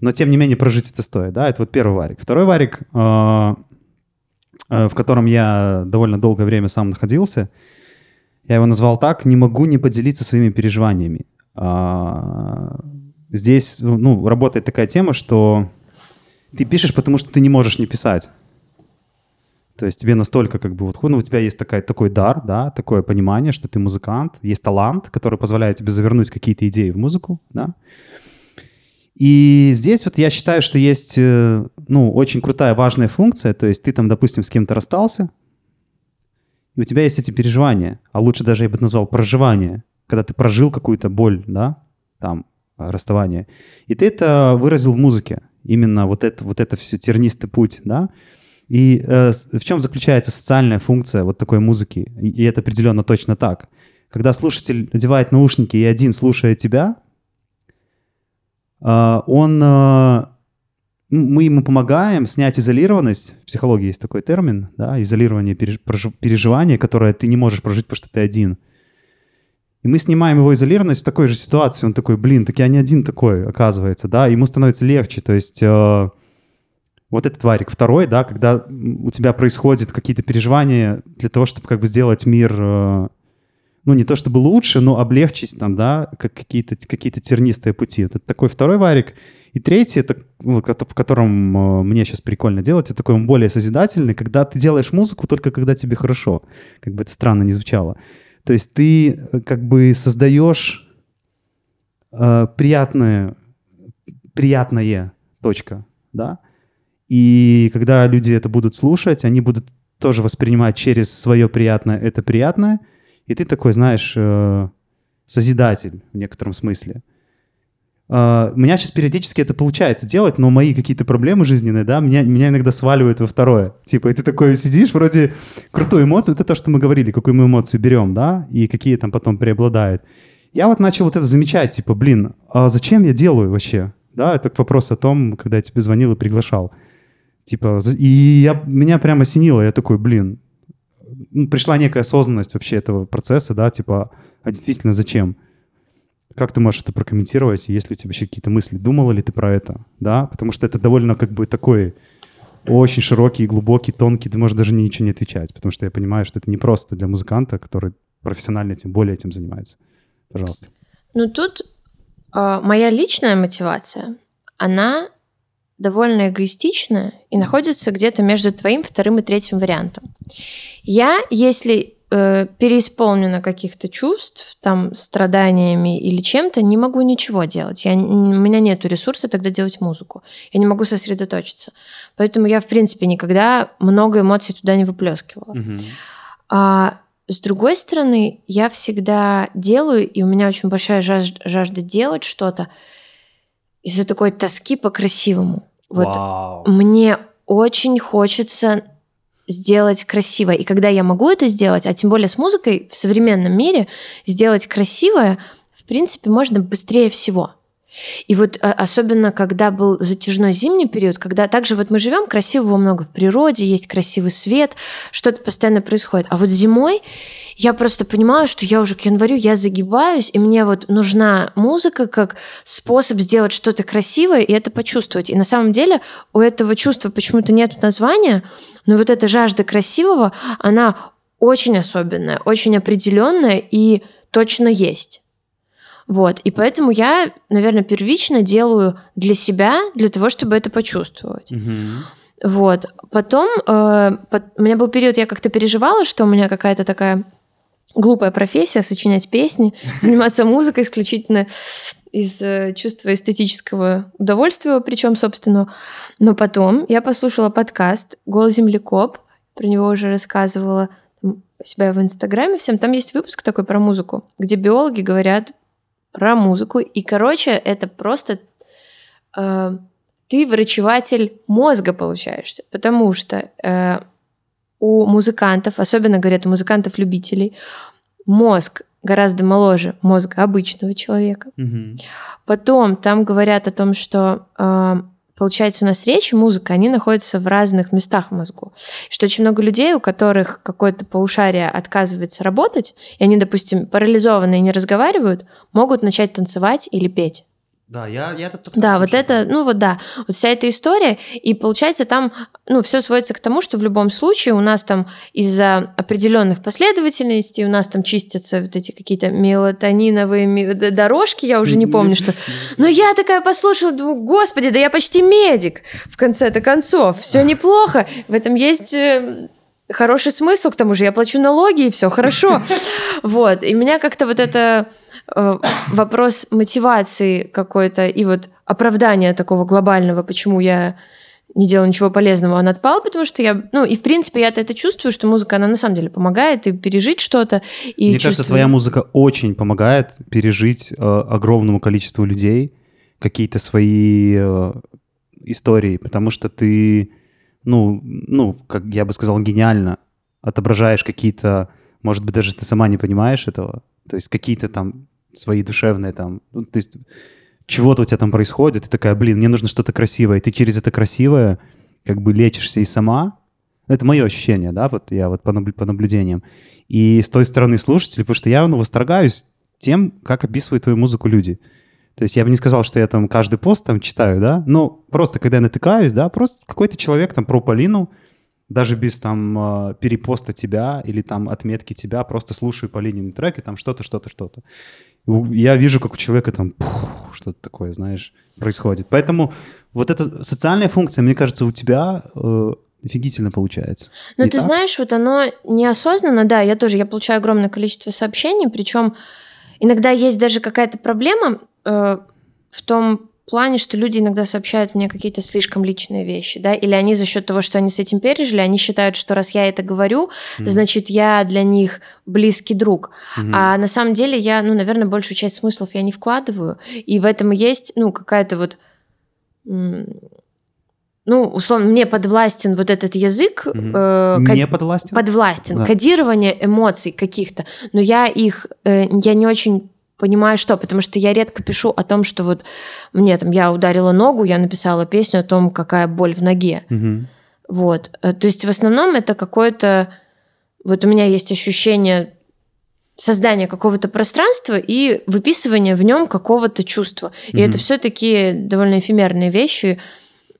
Но, тем не менее, прожить это стоит, да, это вот первый варик. Второй варик, в котором я довольно долгое время сам находился, я его назвал так: «Не могу не поделиться своими переживаниями». Здесь, работает такая тема, что ты пишешь, потому что ты не можешь не писать. То есть тебе настолько у тебя есть такой дар, да, такое понимание, что ты музыкант, есть талант, который позволяет тебе завернуть какие-то идеи в музыку, да. И здесь вот я считаю, что есть, очень крутая, важная функция. То есть ты там, допустим, с кем-то расстался, и у тебя есть эти переживания, а лучше даже я бы назвал проживание, когда ты прожил какую-то боль, да, там, расставание, и ты это выразил в музыке. Именно вот это все тернистый путь, да? И в чем заключается социальная функция вот такой музыки? И это определенно точно так. Когда слушатель надевает наушники и один слушает тебя, мы ему помогаем снять изолированность. В психологии есть такой термин, да? Изолирование переживания, которое ты не можешь прожить, потому что ты один. И мы снимаем его изолированность в такой же ситуации. Он такой, так я не один такой, оказывается, да, ему становится легче. То есть вот этот варик второй, да, когда у тебя происходят какие-то переживания для того, чтобы сделать мир, не то чтобы лучше, но облегчить там, да, как какие-то тернистые пути. Вот это такой второй варик. И третий, это, в котором мне сейчас прикольно делать, это такой более созидательный, когда ты делаешь музыку только когда тебе хорошо. Как бы это странно ни звучало. То есть ты создаешь приятное точка, да? И когда люди это будут слушать, они будут тоже воспринимать через свое приятное это приятное, и ты такой, знаешь, созидатель в некотором смысле. У меня сейчас периодически это получается делать, но мои какие-то проблемы жизненные, да, меня иногда сваливают во второе. Типа, и ты такой сидишь, вроде крутую эмоцию, это то, что мы говорили, какую мы эмоцию берем, да, и какие там потом преобладают. Я начал это замечать, типа, а зачем я делаю вообще? Да, это вопрос о том, когда я тебе звонил и приглашал. Типа, и меня прямо осенило, я такой, пришла некая осознанность вообще этого процесса, да, типа, а действительно зачем? Как ты можешь это прокомментировать, если у тебя еще какие-то мысли? Думала ли ты про это? Да? Потому что это довольно такой очень широкий, глубокий, тонкий. Ты можешь даже ничего не отвечать, потому что я понимаю, что это не просто для музыканта, который профессионально тем более этим занимается. Пожалуйста. Ну, тут моя личная мотивация, она довольно эгоистичная и находится где-то между твоим вторым и третьим вариантом. Я, если переисполнена каких-то чувств, там, страданиями или чем-то, не могу ничего делать. У меня нету ресурса тогда делать музыку. Я не могу сосредоточиться. Поэтому я, в принципе, никогда много эмоций туда не выплескивала. Mm-hmm. С другой стороны, я всегда делаю, и у меня очень большая жажда делать что-то из-за такой тоски по красивому. Вот wow. Мне очень хочется сделать красиво. И когда я могу это сделать, а тем более с музыкой в современном мире, сделать красивое, в принципе, можно быстрее всего. И вот особенно, когда был затяжной зимний период, когда также вот мы живем, красивого много в природе, есть красивый свет, что-то постоянно происходит. А вот зимой я просто понимаю, что я уже к январю, я загибаюсь, и мне вот нужна музыка как способ сделать что-то красивое и это почувствовать. И на самом деле у этого чувства почему-то нет названия, но вот эта жажда красивого, она очень особенная, очень определенная и точно есть. Вот, и поэтому я, наверное, первично делаю для себя, для того, чтобы это почувствовать. Mm-hmm. Вот, потом у меня был период, я как-то переживала, что у меня какая-то такая глупая профессия сочинять песни, заниматься музыкой исключительно из чувства эстетического удовольствия, причем собственного. Но потом я послушала подкаст «Голый землекоп», про него уже рассказывала себя в Инстаграме всем. Там есть выпуск такой про музыку, где биологи говорят про музыку. И, короче, это просто ты врачеватель мозга получаешься, потому что у музыкантов, особенно, говорят, у музыкантов-любителей, мозг гораздо моложе мозга обычного человека. Mm-hmm. Потом там говорят о том, что получается у нас речь и музыка, они находятся в разных местах в мозгу. Что очень много людей, у которых какое-то полушарие отказывается работать, и они, допустим, парализованы и не разговаривают, могут начать танцевать или петь. Да, я это так. Да, вот это, ну вот да, вот вся эта история, и получается там, ну, все сводится к тому, что в любом случае у нас там из-за определенных последовательностей у нас там чистятся вот эти какие-то мелатониновые дорожки, я уже не помню, что. Но я такая послушала, думаю, господи, да я почти медик в конце-то концов, все неплохо, в этом есть хороший смысл, к тому же я плачу налоги и все хорошо, вот. И меня как-то вот это вопрос мотивации какой-то и вот оправдания такого глобального, почему я не делаю ничего полезного, он отпал, потому что я... Ну, и, в принципе, я-то это чувствую, что музыка, она на самом деле помогает и пережить что-то. И кажется, твоя музыка очень помогает пережить огромному количеству людей какие-то свои истории, потому что ты, ну, как я бы сказал, гениально отображаешь какие-то... Может быть, даже ты сама не понимаешь этого. То есть какие-то там свои душевные там... Ну, то есть чего-то у тебя там происходит, и такая, блин, мне нужно что-то красивое. И ты через это красивое как бы лечишься и сама. Это мое ощущение, да, вот я вот по наблюдениям. И с той стороны слушателей, потому что я, ну, восторгаюсь тем, как описывают твою музыку люди. То есть я бы не сказал, что я там каждый пост там читаю, да, но просто когда я натыкаюсь, да, просто какой-то человек там про Полину, даже без там перепоста тебя или там отметки тебя, просто слушаю по линейному треку и там что-то. Я вижу, как у человека там что-то такое, знаешь, происходит. Поэтому вот эта социальная функция, мне кажется, у тебя офигительно получается. Ну, ты так? Знаешь, вот оно неосознанно, да, я получаю огромное количество сообщений, причем иногда есть даже какая-то проблема в том плане, что люди иногда сообщают мне какие-то слишком личные вещи, да, или они за счет того, что они с этим пережили, они считают, что раз я это говорю, значит, я для них близкий друг. Mm-hmm. А на самом деле я, ну, наверное, большую часть смыслов я не вкладываю, и в этом есть, ну, какая-то вот... Ну, условно, мне подвластен вот этот язык. Не подвластен? Подвластен. Да. Кодирование эмоций каких-то. Но я не очень... Понимаю, что, потому что я редко пишу о том, что вот мне там, я ударила ногу, я написала песню о том, какая боль в ноге. Угу. Вот. То есть в основном это какое-то... Вот у меня есть ощущение создания какого-то пространства и выписывания в нем какого-то чувства. И это все такие довольно эфемерные вещи.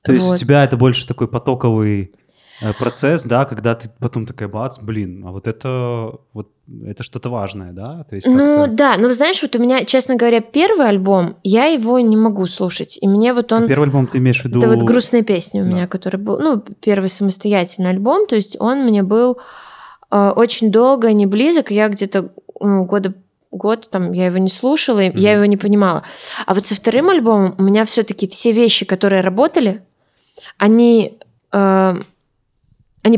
То есть у тебя это больше такой потоковый... процесс, да, когда ты потом такая, бац, блин, а вот это что-то важное, да? То есть как-то... Ну да, ну знаешь, вот у меня, честно говоря, первый альбом, я его не могу слушать, и мне вот он... Первый альбом ты имеешь в виду... Это вот «Грустная песня» у меня, который был, ну, первый самостоятельный альбом, то есть он мне был очень долго не близок, я где-то год там я его не слушала, и я его не понимала. А вот со вторым альбомом у меня все-таки все вещи, которые работали, они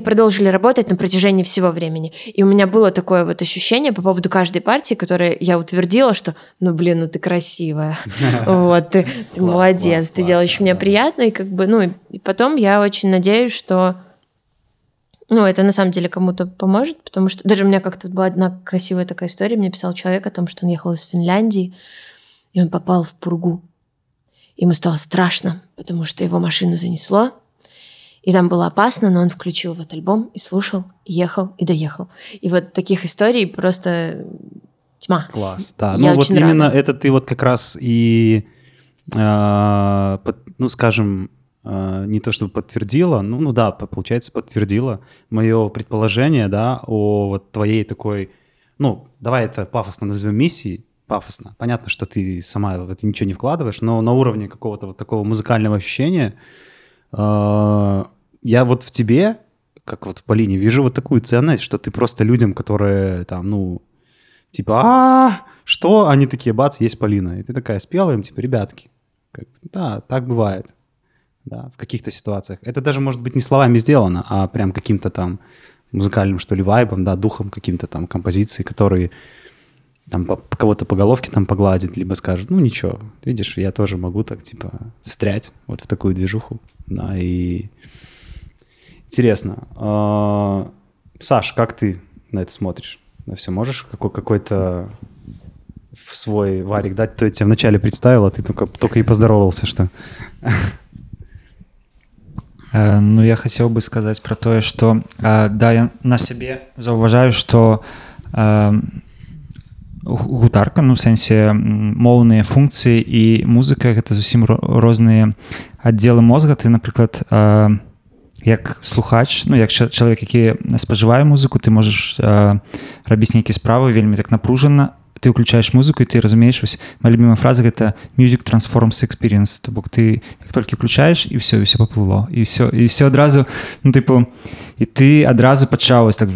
продолжили работать на протяжении всего времени. И у меня было такое вот ощущение по поводу каждой партии, которую я утвердила, что, ну, блин, ну ты красивая, вот, ты молодец, ты делаешь мне приятно, и как бы, ну, и потом я очень надеюсь, что, ну, это на самом деле кому-то поможет, потому что даже у меня как-то была одна красивая такая история, мне писал человек о том, что он ехал из Финляндии, и он попал в пургу. Ему стало страшно, потому что его машину занесло, и там было опасно, но он включил вот альбом и слушал, и ехал, и доехал. И вот таких историй просто тьма. Класс, да. Я ну очень вот рада. Именно это ты вот как раз и, ну скажем, не то чтобы подтвердила, ну да, получается подтвердила мое предположение, да, о вот твоей такой, ну давай это пафосно назовем миссией, пафосно. Понятно, что ты сама в это ничего не вкладываешь, но на уровне какого-то вот такого музыкального ощущения я вот в тебе, как вот в Полине, вижу вот такую ценность, что ты просто людям, которые там, ну, типа, что? Они такие, бац, есть Полина. И ты такая, спела им, типа, ребятки. Да, так бывает. Да, в каких-то ситуациях. Это даже, может быть, не словами сделано, а прям каким-то там музыкальным, что ли, вайбом, да, духом каким-то там композиции, которые там кого-то по головке там погладит, либо скажет, ну, ничего, видишь, я тоже могу так, типа, встрять вот в такую движуху. Да, и интересно. Саш, как ты на это смотришь? На все можешь какой-то в свой варик дать? То я тебя вначале представил, а ты только и поздоровался, что... Ну, я хотел бы сказать про то, что, да, я на себе зауважаю, что гутарка, ну, в сенсе, мовные функции и музыка – это зовсім різні відділи мозга. Ти, наприклад, як слухач, ну, як чоловік, який споживає музику, ти можеш робити якісь справи вельми так напружено, ти включаєш музику, і ти розумієш, ось моя любима фраза – це «music transforms experience», тобто ти як тільки включаєш, і все поплило, і все одразу, ну, типу, і ти одразу почав ось так…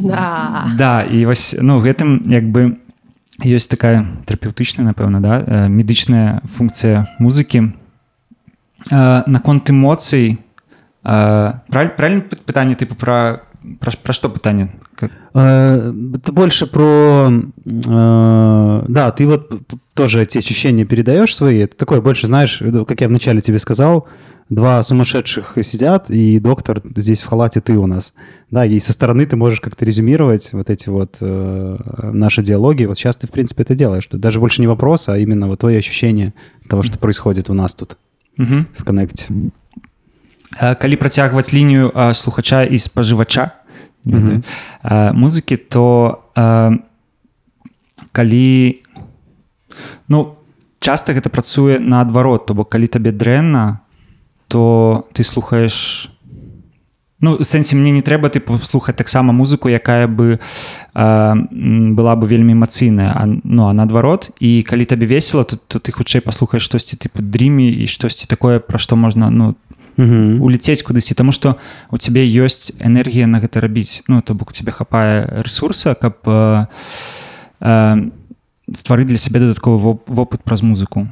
Да. Да, і ось, ну, гэтым, якби, ёсць такая терапевтычная, напевно, да, медычная функція музыкі. Наконт эмоцый, правильно пытанне, типу, про что пытанне? Это больше про... Да, ты вот тоже эти ощущения передаешь свои, это такое больше, знаешь, как я вначале тебе сказал, два сумасшедших сидят, и доктор здесь в халате, ты у нас. Да, и со стороны ты можешь как-то резюмировать вот эти вот наши диалоги. Вот сейчас ты, в принципе, это делаешь. Даже больше не вопрос, а именно вот твои ощущения того, что происходит у нас тут в коннекте. Коли протягивать линию слухача и споживача музыки, то коли... Ну, часто это працуе наадварот, то бо коли тебе дрэнна, то ти слухаєш... Ну, в сенсі, мені не треба, типу, слухати так само музику, яка би була б вельми емоційна, а наадворот. І коли тобі весело, то ти хочеш послухати щось, типу, дрімі і щось таке, про що можна, ну, улететь кудись. Тому що у тебе є енергія на це робити. Ну, тобто, у тебе хапає ресурсу, як створити для себе додатковий опит про музику.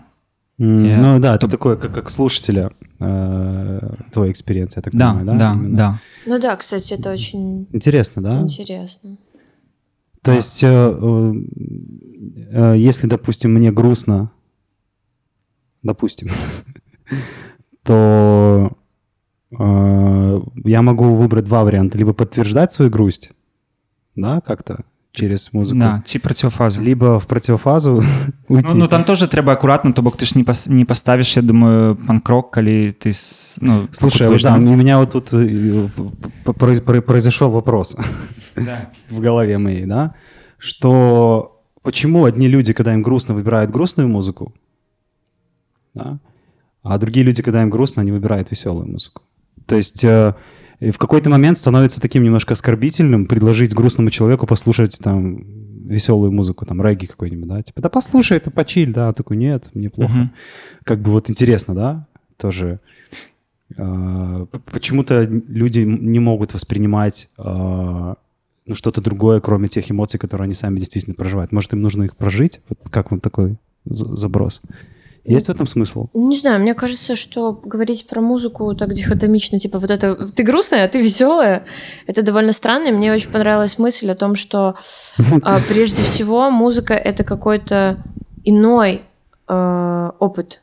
Ну да, это такое, как слушателя твоя экспириенс, я так понимаю, да? Да. Ну да, кстати, это очень... Интересно, да? Интересно. То есть, если, допустим, мне грустно, допустим, то я могу выбрать два варианта. Либо подтверждать свою грусть, да, как-то, через музику. Да, ці противофазу. Либо в противофазу уйти. Ну, там теж треба акуратно, то бок ти ж не поставиш, я думаю, панк-рок, коли ти... Ну, слушай, вот, да, у меня вот тут произошел вопрос в голове моей, да, что почему одни люди, когда им грустно, выбирают грустную музыку, да, А другие люди, когда им грустно, они выбирают веселую музыку. То есть в какой-то момент становится таким немножко оскорбительным предложить грустному человеку послушать там веселую музыку, там регги какой-нибудь, да? Типа, да послушай, это почиль, да. Он такой, нет, мне плохо. Uh-huh. Как бы вот интересно, да, тоже. Почему-то люди не могут воспринимать что-то другое, кроме тех эмоций, которые они сами действительно проживают. Может, им нужно их прожить? Вот как вам такой заброс? Есть в этом смысл? Не знаю, мне кажется, что говорить про музыку так дихотомично, типа вот это ты грустная, а ты веселая, это довольно странно. И мне очень понравилась мысль о том, что прежде всего музыка — это какой-то иной опыт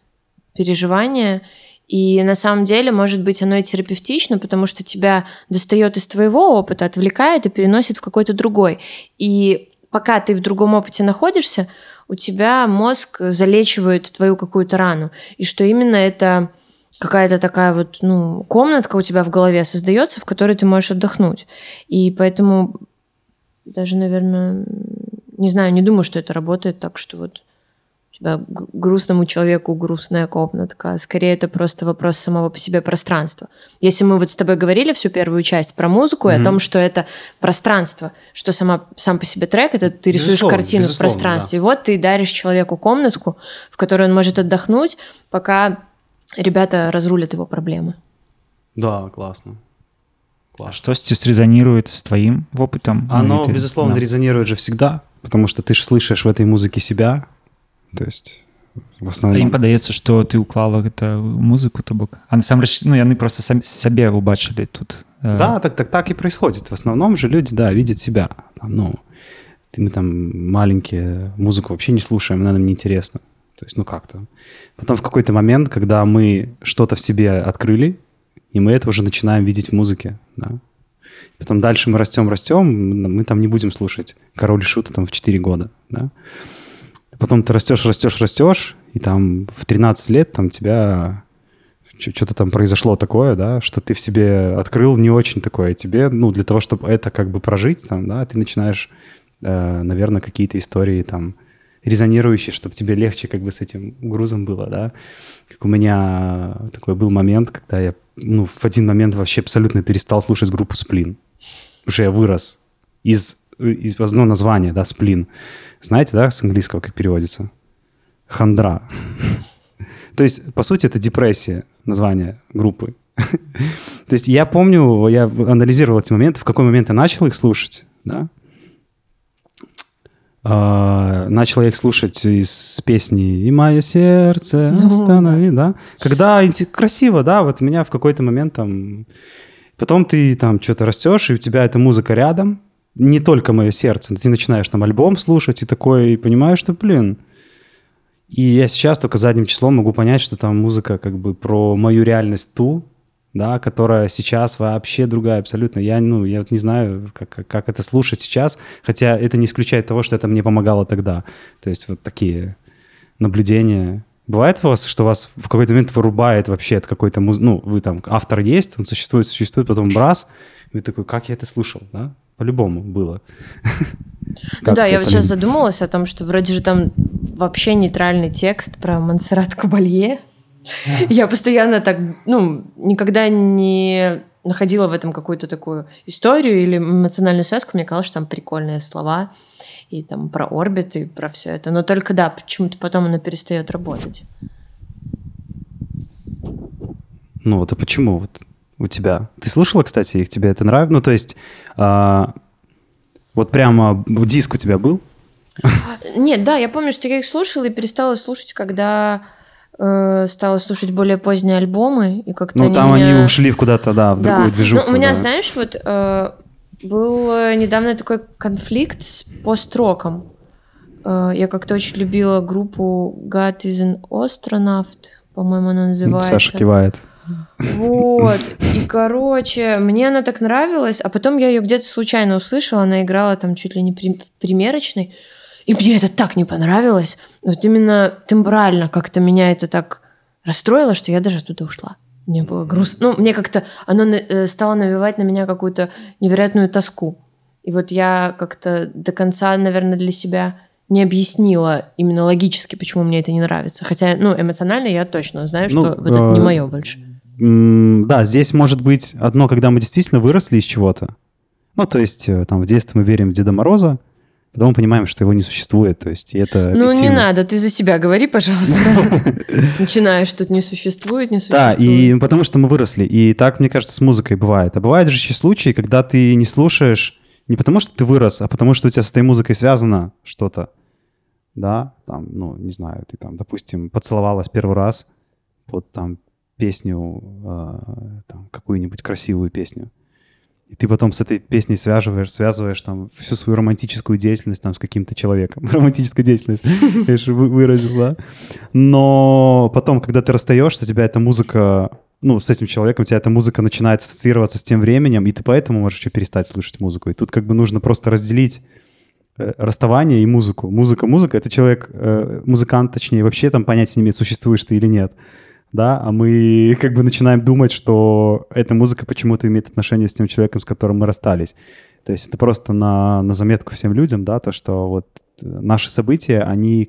переживания. И на самом деле, может быть, оно и терапевтично, потому что тебя достает из твоего опыта, отвлекает и переносит в какой-то другой. И пока ты в другом опыте находишься, у тебя мозг залечивает твою какую-то рану. И что именно это какая-то такая вот, комнатка у тебя в голове создается, в которой ты можешь отдохнуть. И поэтому даже, наверное, не знаю, не думаю, что это работает так, что вот у тебя грустному человеку грустная комнатка. Скорее, это просто вопрос самого по себе пространства. Если мы вот с тобой говорили всю первую часть про музыку и о том, что это пространство, что сам по себе трек, это ты рисуешь картину в пространстве. Да. И вот ты даришь человеку комнатку, в которой он может отдохнуть, пока ребята разрулят его проблемы. Да, классно. А что здесь резонирует с твоим опытом? Оно, безусловно, резонирует же всегда, потому что ты же слышишь в этой музыке себя. То есть в основном... Им подается, что ты уклала эту музыку табак. А насамрэч, яны просто сабе убачили тут. Да, так и происходит. В основном же люди, да, видят себя. Мы там маленькие, музыку вообще не слушаем, она нам неинтересна. То есть как-то. Потом в какой-то момент, когда мы что-то в себе открыли, и мы это уже начинаем видеть в музыке, да. Потом дальше мы растем, мы там не будем слушать «Король и Шута» там в 4 года, да. Потом ты растешь, и там в 13 лет там тебя что-то там произошло такое, да, что ты в себе открыл не очень такое. Тебе, для того, чтобы это как бы прожить, там, да, ты начинаешь, наверное, какие-то истории там резонирующие, чтобы тебе легче как бы с этим грузом было, да. Как у меня такой был момент, когда я, в один момент вообще абсолютно перестал слушать группу «Сплин». Потому что я вырос из одного названия, да, «Сплин». Знаете, да, с английского как переводится? Хандра. То есть, по сути, это депрессия, название группы. То есть я помню, я анализировал эти моменты, в какой момент я начал их слушать, да? Начал я их слушать из песни «И мое сердце останови», да? Когда красиво, да, вот меня в какой-то момент там... Потом ты там что-то растешь, и у тебя эта музыка рядом, не только «Мое сердце». Ты начинаешь там альбом слушать и такой, и понимаешь, что, И я сейчас только задним числом могу понять, что там музыка как бы про мою реальность ту, да, которая сейчас вообще другая абсолютно. Я вот не знаю, как это слушать сейчас, хотя это не исключает того, что это мне помогало тогда. То есть вот такие наблюдения. Бывает у вас, что вас в какой-то момент вырубает вообще от какой-то музыки? Вы там, автор есть, он существует, потом брас, и вы такой, как я это слушал, да? По-любому было. Да, я вот сейчас задумалась о том, что вроде же там вообще нейтральный текст про Монсеррат Кабалье. Я постоянно так, никогда не находила в этом какую-то такую историю или эмоциональную связку. Мне казалось, что там прикольные слова и там про орбит, и про все это. Но только, да, почему-то потом она перестает работать. Это почему вот? У тебя. Ты слушала, кстати, их? Тебе это нравится? То есть вот прямо диск у тебя был? Нет, да, я помню, что я их слушала и перестала слушать, когда стала слушать более поздние альбомы. И как-то они ушли куда-то, да, в другую движуху. У меня, знаешь, вот был недавно такой конфликт с пост-роком. Я как-то очень любила группу God is an Astronaut, по-моему, она называется. Саша кивает. Вот, и, мне она так нравилась, а потом я ее где-то случайно услышала, она играла там чуть ли не в примерочной, и мне это так не понравилось, вот именно тембрально как-то меня это так расстроило, что я даже оттуда ушла. Мне было грустно, мне как-то оно стало навевать на меня какую-то невероятную тоску, и вот я как-то до конца, наверное, для себя... не объяснила именно логически, почему мне это не нравится. Хотя, эмоционально я точно знаю, что вот это не мое больше. Да, здесь может быть одно, когда мы действительно выросли из чего-то. То есть, в детстве мы верим в Деда Мороза, потом мы понимаем, что его не существует. То есть, и это объективно. Не надо, ты за себя говори, пожалуйста. Начинаешь, тут не существует. Да, и потому что мы выросли. И так, мне кажется, с музыкой бывает. А бывают же еще случаи, когда ты не слушаешь не потому, что ты вырос, а потому, что у тебя с этой музыкой связано что-то. Да, не знаю, ты допустим, поцеловалась первый раз под песню, какую-нибудь красивую песню. И ты потом с этой песней связываешь всю свою романтическую деятельность с каким-то человеком. Романтическая деятельность, я же выразил, да? Но потом, когда ты расстаешься, тебя эта музыка, с этим человеком, у тебя эта музыка начинает ассоциироваться с тем временем, и ты поэтому можешь еще перестать слушать музыку. И тут нужно просто разделить расставание и музыку. Музыка — это человек, музыкант, точнее, вообще понятия не имеет, существуешь ты или нет. Да, а мы начинаем думать, что эта музыка почему-то имеет отношение с тем человеком, с которым мы расстались. То есть это просто на заметку всем людям, да, то, что вот наши события, они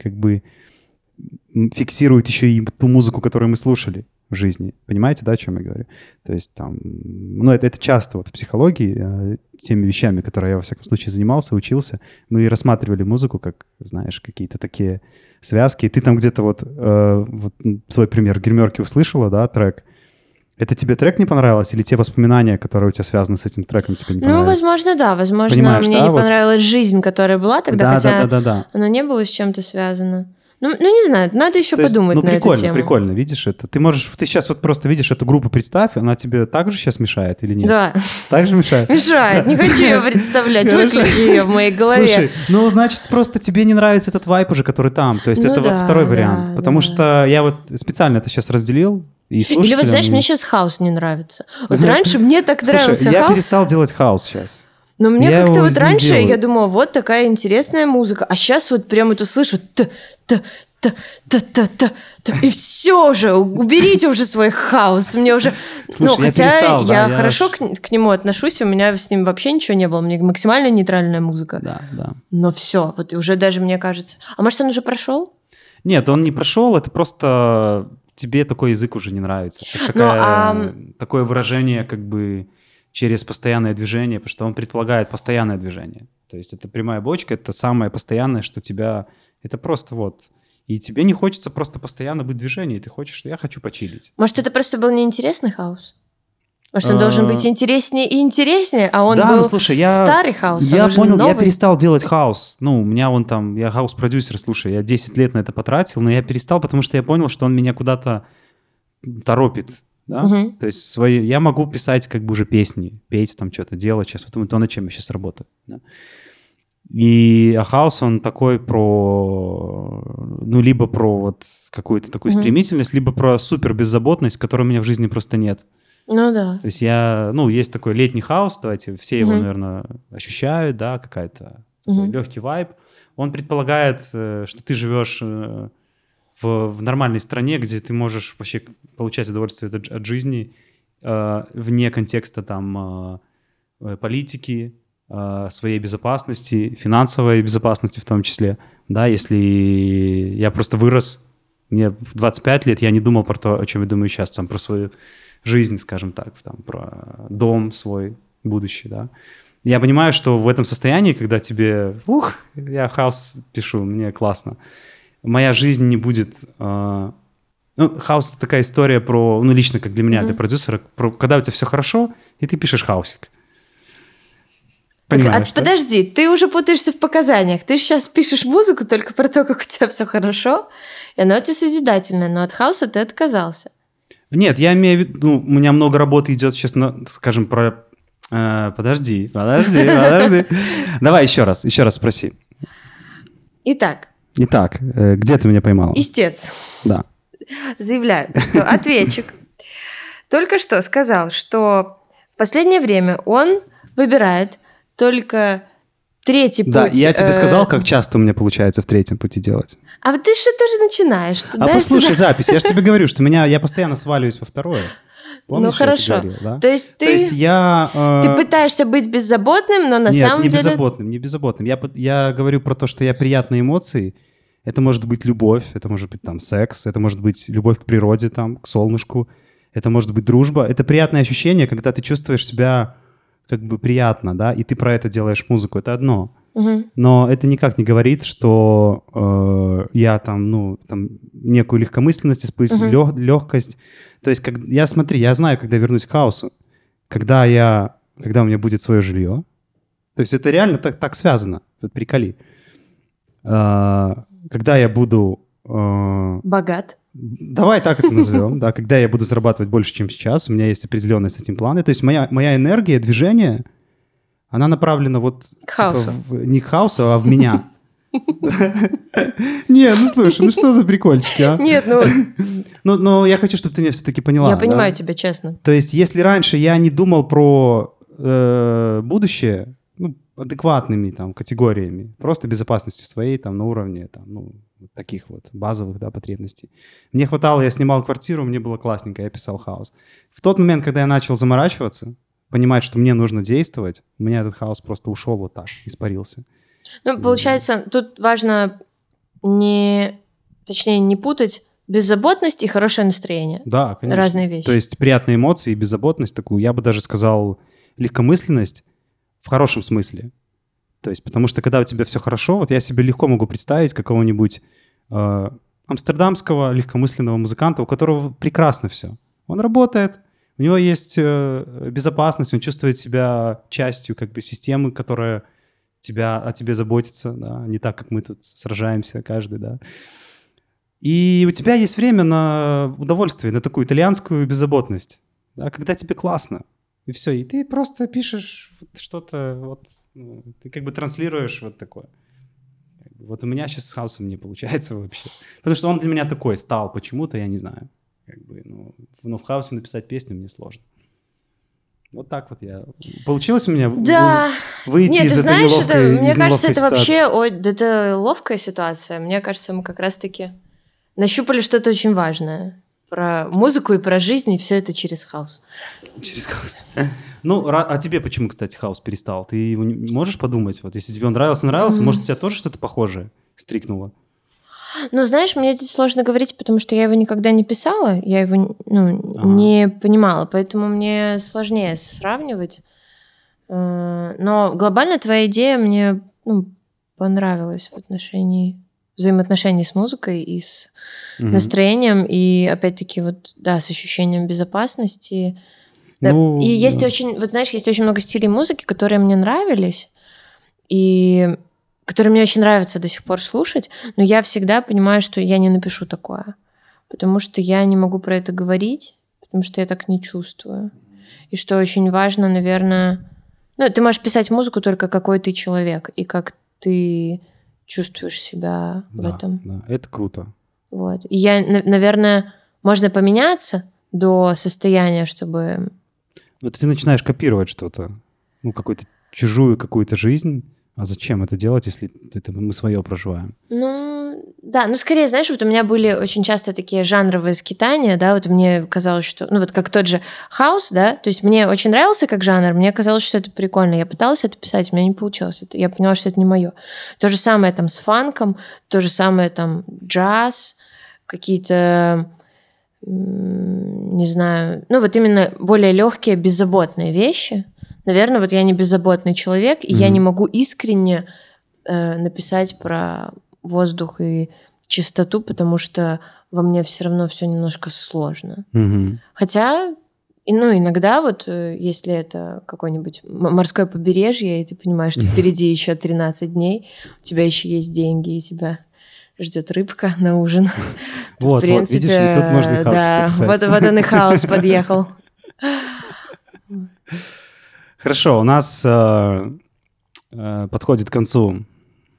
фиксируют еще и ту музыку, которую мы слушали в жизни. Понимаете, да, о чем я говорю? То есть это часто в психологии, теми вещами, которые я, во всяком случае, занимался, учился, мы рассматривали музыку как, знаешь, какие-то такие связки. И ты где-то твой пример, в гримерке услышала, да, трек. Это тебе трек не понравился или те воспоминания, которые у тебя связаны с этим треком, тебе не понравились? Возможно, да. Возможно, понимаешь, мне не понравилась жизнь, которая была тогда, хотя она не была с чем-то связана. Не знаю, надо еще подумать на эту тему. Прикольно, видишь это. Ты сейчас просто видишь эту группу, представь, она тебе так же сейчас мешает или нет? Да. Так же мешает? Мешает, не хочу ее представлять, выключи ее в моей голове. Слушай, значит, просто тебе не нравится этот вайб уже, который там. То есть это второй вариант. Потому что я специально это сейчас разделил. Или мне сейчас хаус не нравится. Раньше мне так нравился хаус. Я перестал делать хаус сейчас. Но мне как-то раньше я думала, вот такая интересная музыка, а сейчас прям это слышу, и все же, уберите уже свой хаос, мне уже... Слушай, я хорошо к нему отношусь, у меня с ним вообще ничего не было, мне максимально нейтральная музыка. Да. Но все, уже даже мне кажется... А может, он уже прошел? Нет, он не прошел, это просто тебе такой язык уже не нравится. Такое выражение через постоянное движение, потому что он предполагает постоянное движение. То есть это прямая бочка, это самое постоянное, что тебя... Это просто . И тебе не хочется просто постоянно быть в движении. Ты хочешь, что я хочу почилить. Может, это просто был неинтересный хаос? Может, он должен быть интереснее и интереснее, а он был старый хаос? Я понял, я перестал делать хаос. У меня я хаос-продюсер, я 10 лет на это потратил, но я перестал, потому что я понял, что он меня куда-то торопит. Да? Угу. То есть я могу писать уже песни, петь что-то, делать сейчас. Вот то, над чем я сейчас работаю. Да? И хаос, он такой про... либо про какую-то такую стремительность, либо про супер беззаботность, которой у меня в жизни просто нет. То есть есть такой летний хаос, давайте, все его, наверное, ощущают, да, какая-то легкий вайб. Он предполагает, что ты живешь... в нормальной стране, где ты можешь вообще получать удовольствие от жизни вне контекста политики, своей безопасности, финансовой безопасности в том числе. Да, если я просто вырос, мне 25 лет, я не думал про то, о чем я думаю сейчас, про свою жизнь, скажем так, про дом свой, будущий, да. Я понимаю, что в этом состоянии, когда тебе, я хаос пишу, мне классно, моя жизнь не будет... хаос — это такая история про... лично как для меня, для продюсера, про, когда у тебя все хорошо, и ты пишешь хаосик. Понимаешь, да? Подожди, ты уже путаешься в показаниях. Ты сейчас пишешь музыку только про то, как у тебя все хорошо, и она у тебя созидательная, но от хаоса ты отказался. Нет, я имею в виду... у меня много работы идет сейчас, скажем, про... Подожди. Давай еще раз спроси. Итак, где ты меня поймала? Истец. Да. Заявляю, что ответчик только что сказал, что в последнее время он выбирает только третий путь. Да, я тебе сказал, как часто у меня получается в третьем пути делать. А вот ты же тоже начинаешь. А послушай запись, я же тебе говорю, что я постоянно сваливаюсь во второе. Помнишь, ну хорошо. Говорил, да? То есть ты пытаешься быть беззаботным, но на самом деле... Нет, не беззаботным. Я говорю про то, что я приятные эмоции. Это может быть любовь, это может быть там секс, это может быть любовь к природе, там, к солнышку, это может быть дружба. Это приятное ощущение, когда ты чувствуешь себя как бы приятно, да, и ты про это делаешь музыку. Это одно. Угу. Но это никак не говорит, что я там, некую легкомысленность испытываю, угу. легкость. То есть я знаю, когда вернусь к хаосу, когда у меня будет свое жилье. То есть это реально так связано. Вот приколи. Когда я буду... богат. Давай так это назовем. Да, когда я буду зарабатывать больше, чем сейчас. У меня есть определенные с этим планы. То есть моя энергия, движение, она направлена вот... К хаосу. Не к хаосу, а в меня. Не, слушай, что за прикольчики, а? Нет, Но я хочу, чтобы ты меня все-таки поняла. Я понимаю тебя, честно. То есть если раньше я не думал про будущее... адекватными там категориями, просто безопасностью своей там на уровне там, таких вот базовых, да, потребностей. Мне хватало, я снимал квартиру, мне было классненько, я писал хаос. В тот момент, когда я начал заморачиваться, понимать, что мне нужно действовать, у меня этот хаос просто ушел вот так, испарился. Получается, тут важно не путать беззаботность и хорошее настроение. Да, конечно. Разные вещи. То есть приятные эмоции и беззаботность такую, я бы даже сказал, легкомысленность, в хорошем смысле. То есть, потому что когда у тебя все хорошо, вот я себе легко могу представить какого-нибудь амстердамского легкомысленного музыканта, у которого прекрасно все. Он работает, у него есть безопасность, он чувствует себя частью как бы системы, которая о тебе заботится, да, не так, как мы тут сражаемся каждый, да. И у тебя есть время на удовольствие, на такую итальянскую беззаботность, да, когда тебе классно. И все, и ты просто пишешь что-то, ты как бы транслируешь вот такое. Вот у меня сейчас с хаосом не получается вообще. Потому что он для меня такой стал почему-то, я не знаю. Но в хаосе написать песню мне сложно. Вот так вот я... Получилось у меня выйти из этой неловкой ситуации? Нет, ты знаешь, мне кажется, это вообще это ловкая ситуация. Мне кажется, мы как раз-таки нащупали что-то очень важное. Про музыку и про жизнь, и все это через хаос. Через хаос. А тебе почему, кстати, хаос перестал? Ты можешь подумать? Вот если тебе он нравился, может, у тебя тоже что-то похожее стрикнуло? Знаешь, мне здесь сложно говорить, потому что я его никогда не писала, я его не понимала, поэтому мне сложнее сравнивать. Но глобально твоя идея мне понравилась в отношении... взаимоотношений с музыкой и с настроением, и опять-таки с ощущением безопасности. Да. И есть очень, есть очень много стилей музыки, которые мне нравились, и которые мне очень нравится до сих пор слушать, но я всегда понимаю, что я не напишу такое, потому что я не могу про это говорить, потому что я так не чувствую. И что очень важно, наверное... ты можешь писать музыку только какой ты человек, и как ты... чувствуешь себя в этом. Да, это круто. И я, наверное, можно поменяться до состояния, чтобы... ты начинаешь копировать что-то, какую-то чужую какую-то жизнь. А зачем это делать, если это мы свое проживаем? Скорее, знаешь, у меня были очень часто такие жанровые скитания, да, мне казалось, что... как тот же хаос, да, то есть мне очень нравился как жанр, мне казалось, что это прикольно. Я пыталась это писать, у меня не получилось. Я поняла, что это не мое. То же самое там с фанком, то же самое там джаз, какие-то... не знаю... именно более легкие, беззаботные вещи... Наверное, я не беззаботный человек, и я не могу искренне написать про воздух и чистоту, потому что во мне все равно все немножко сложно. Хотя, иногда если это какое-нибудь морское побережье, и ты понимаешь, что впереди еще 13 дней, у тебя еще есть деньги, и тебя ждет рыбка на ужин. В принципе, видишь, тут можно и хаос написать. Да, вот он и хаос подъехал. Хорошо, у нас подходит к концу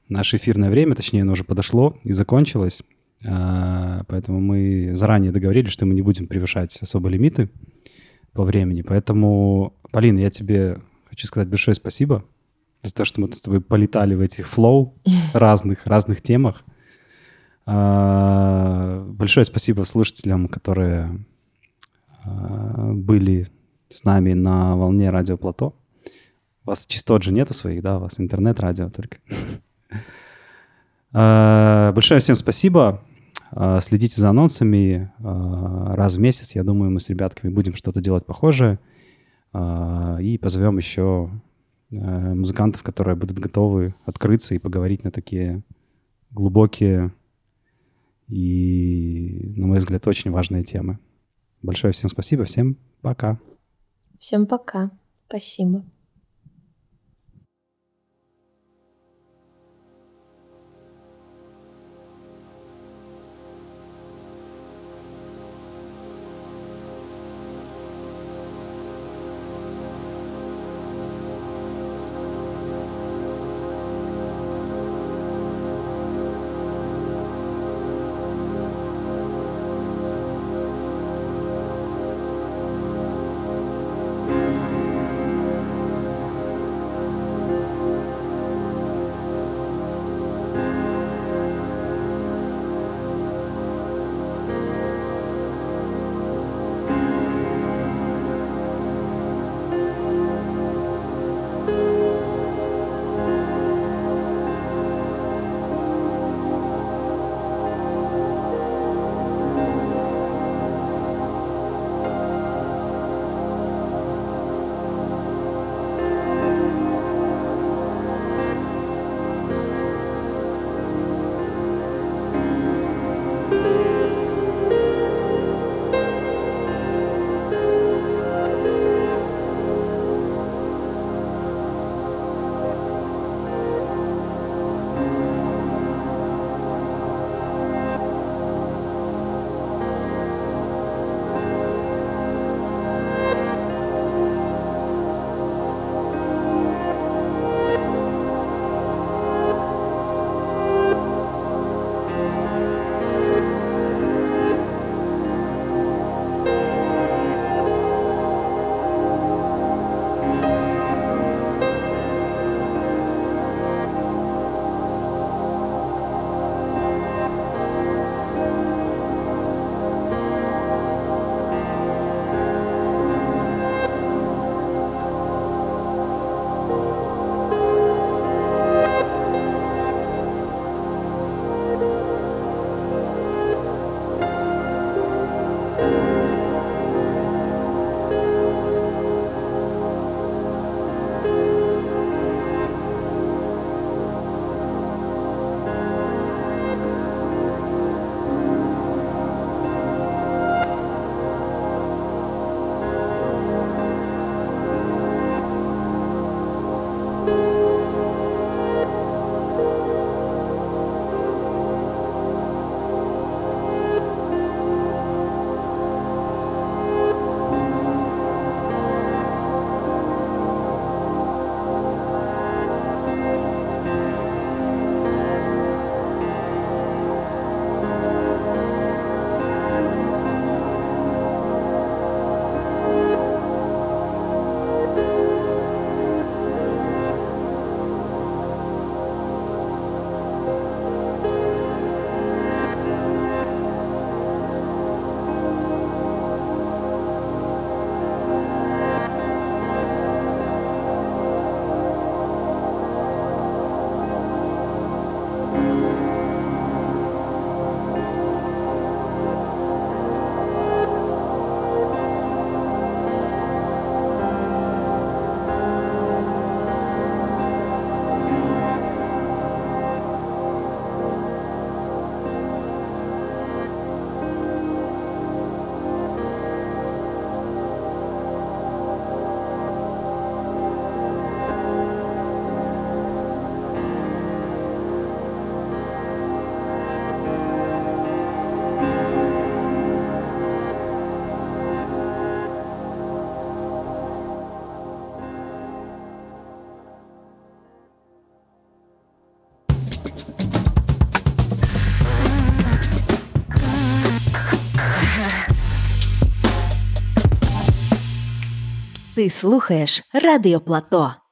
наше эфирное время, точнее, оно уже подошло и закончилось, поэтому мы заранее договорились, что мы не будем превышать особо лимиты по времени, поэтому, Полина, я тебе хочу сказать большое спасибо за то, что мы с тобой полетали в этих флоу разных темах. Большое спасибо слушателям, которые были с нами на волне радио Плато. Вас частот же нету своих, да, у вас интернет-радио только. Большое всем спасибо. Следите за анонсами. Раз в месяц, я думаю, мы с ребятками будем что-то делать похожее. И позовем еще музыкантов, которые будут готовы открыться и поговорить на такие глубокие и, на мой взгляд, очень важные темы. Большое всем спасибо. Всем пока. Всем пока. Спасибо. Ты слухаєш Радіо Плато.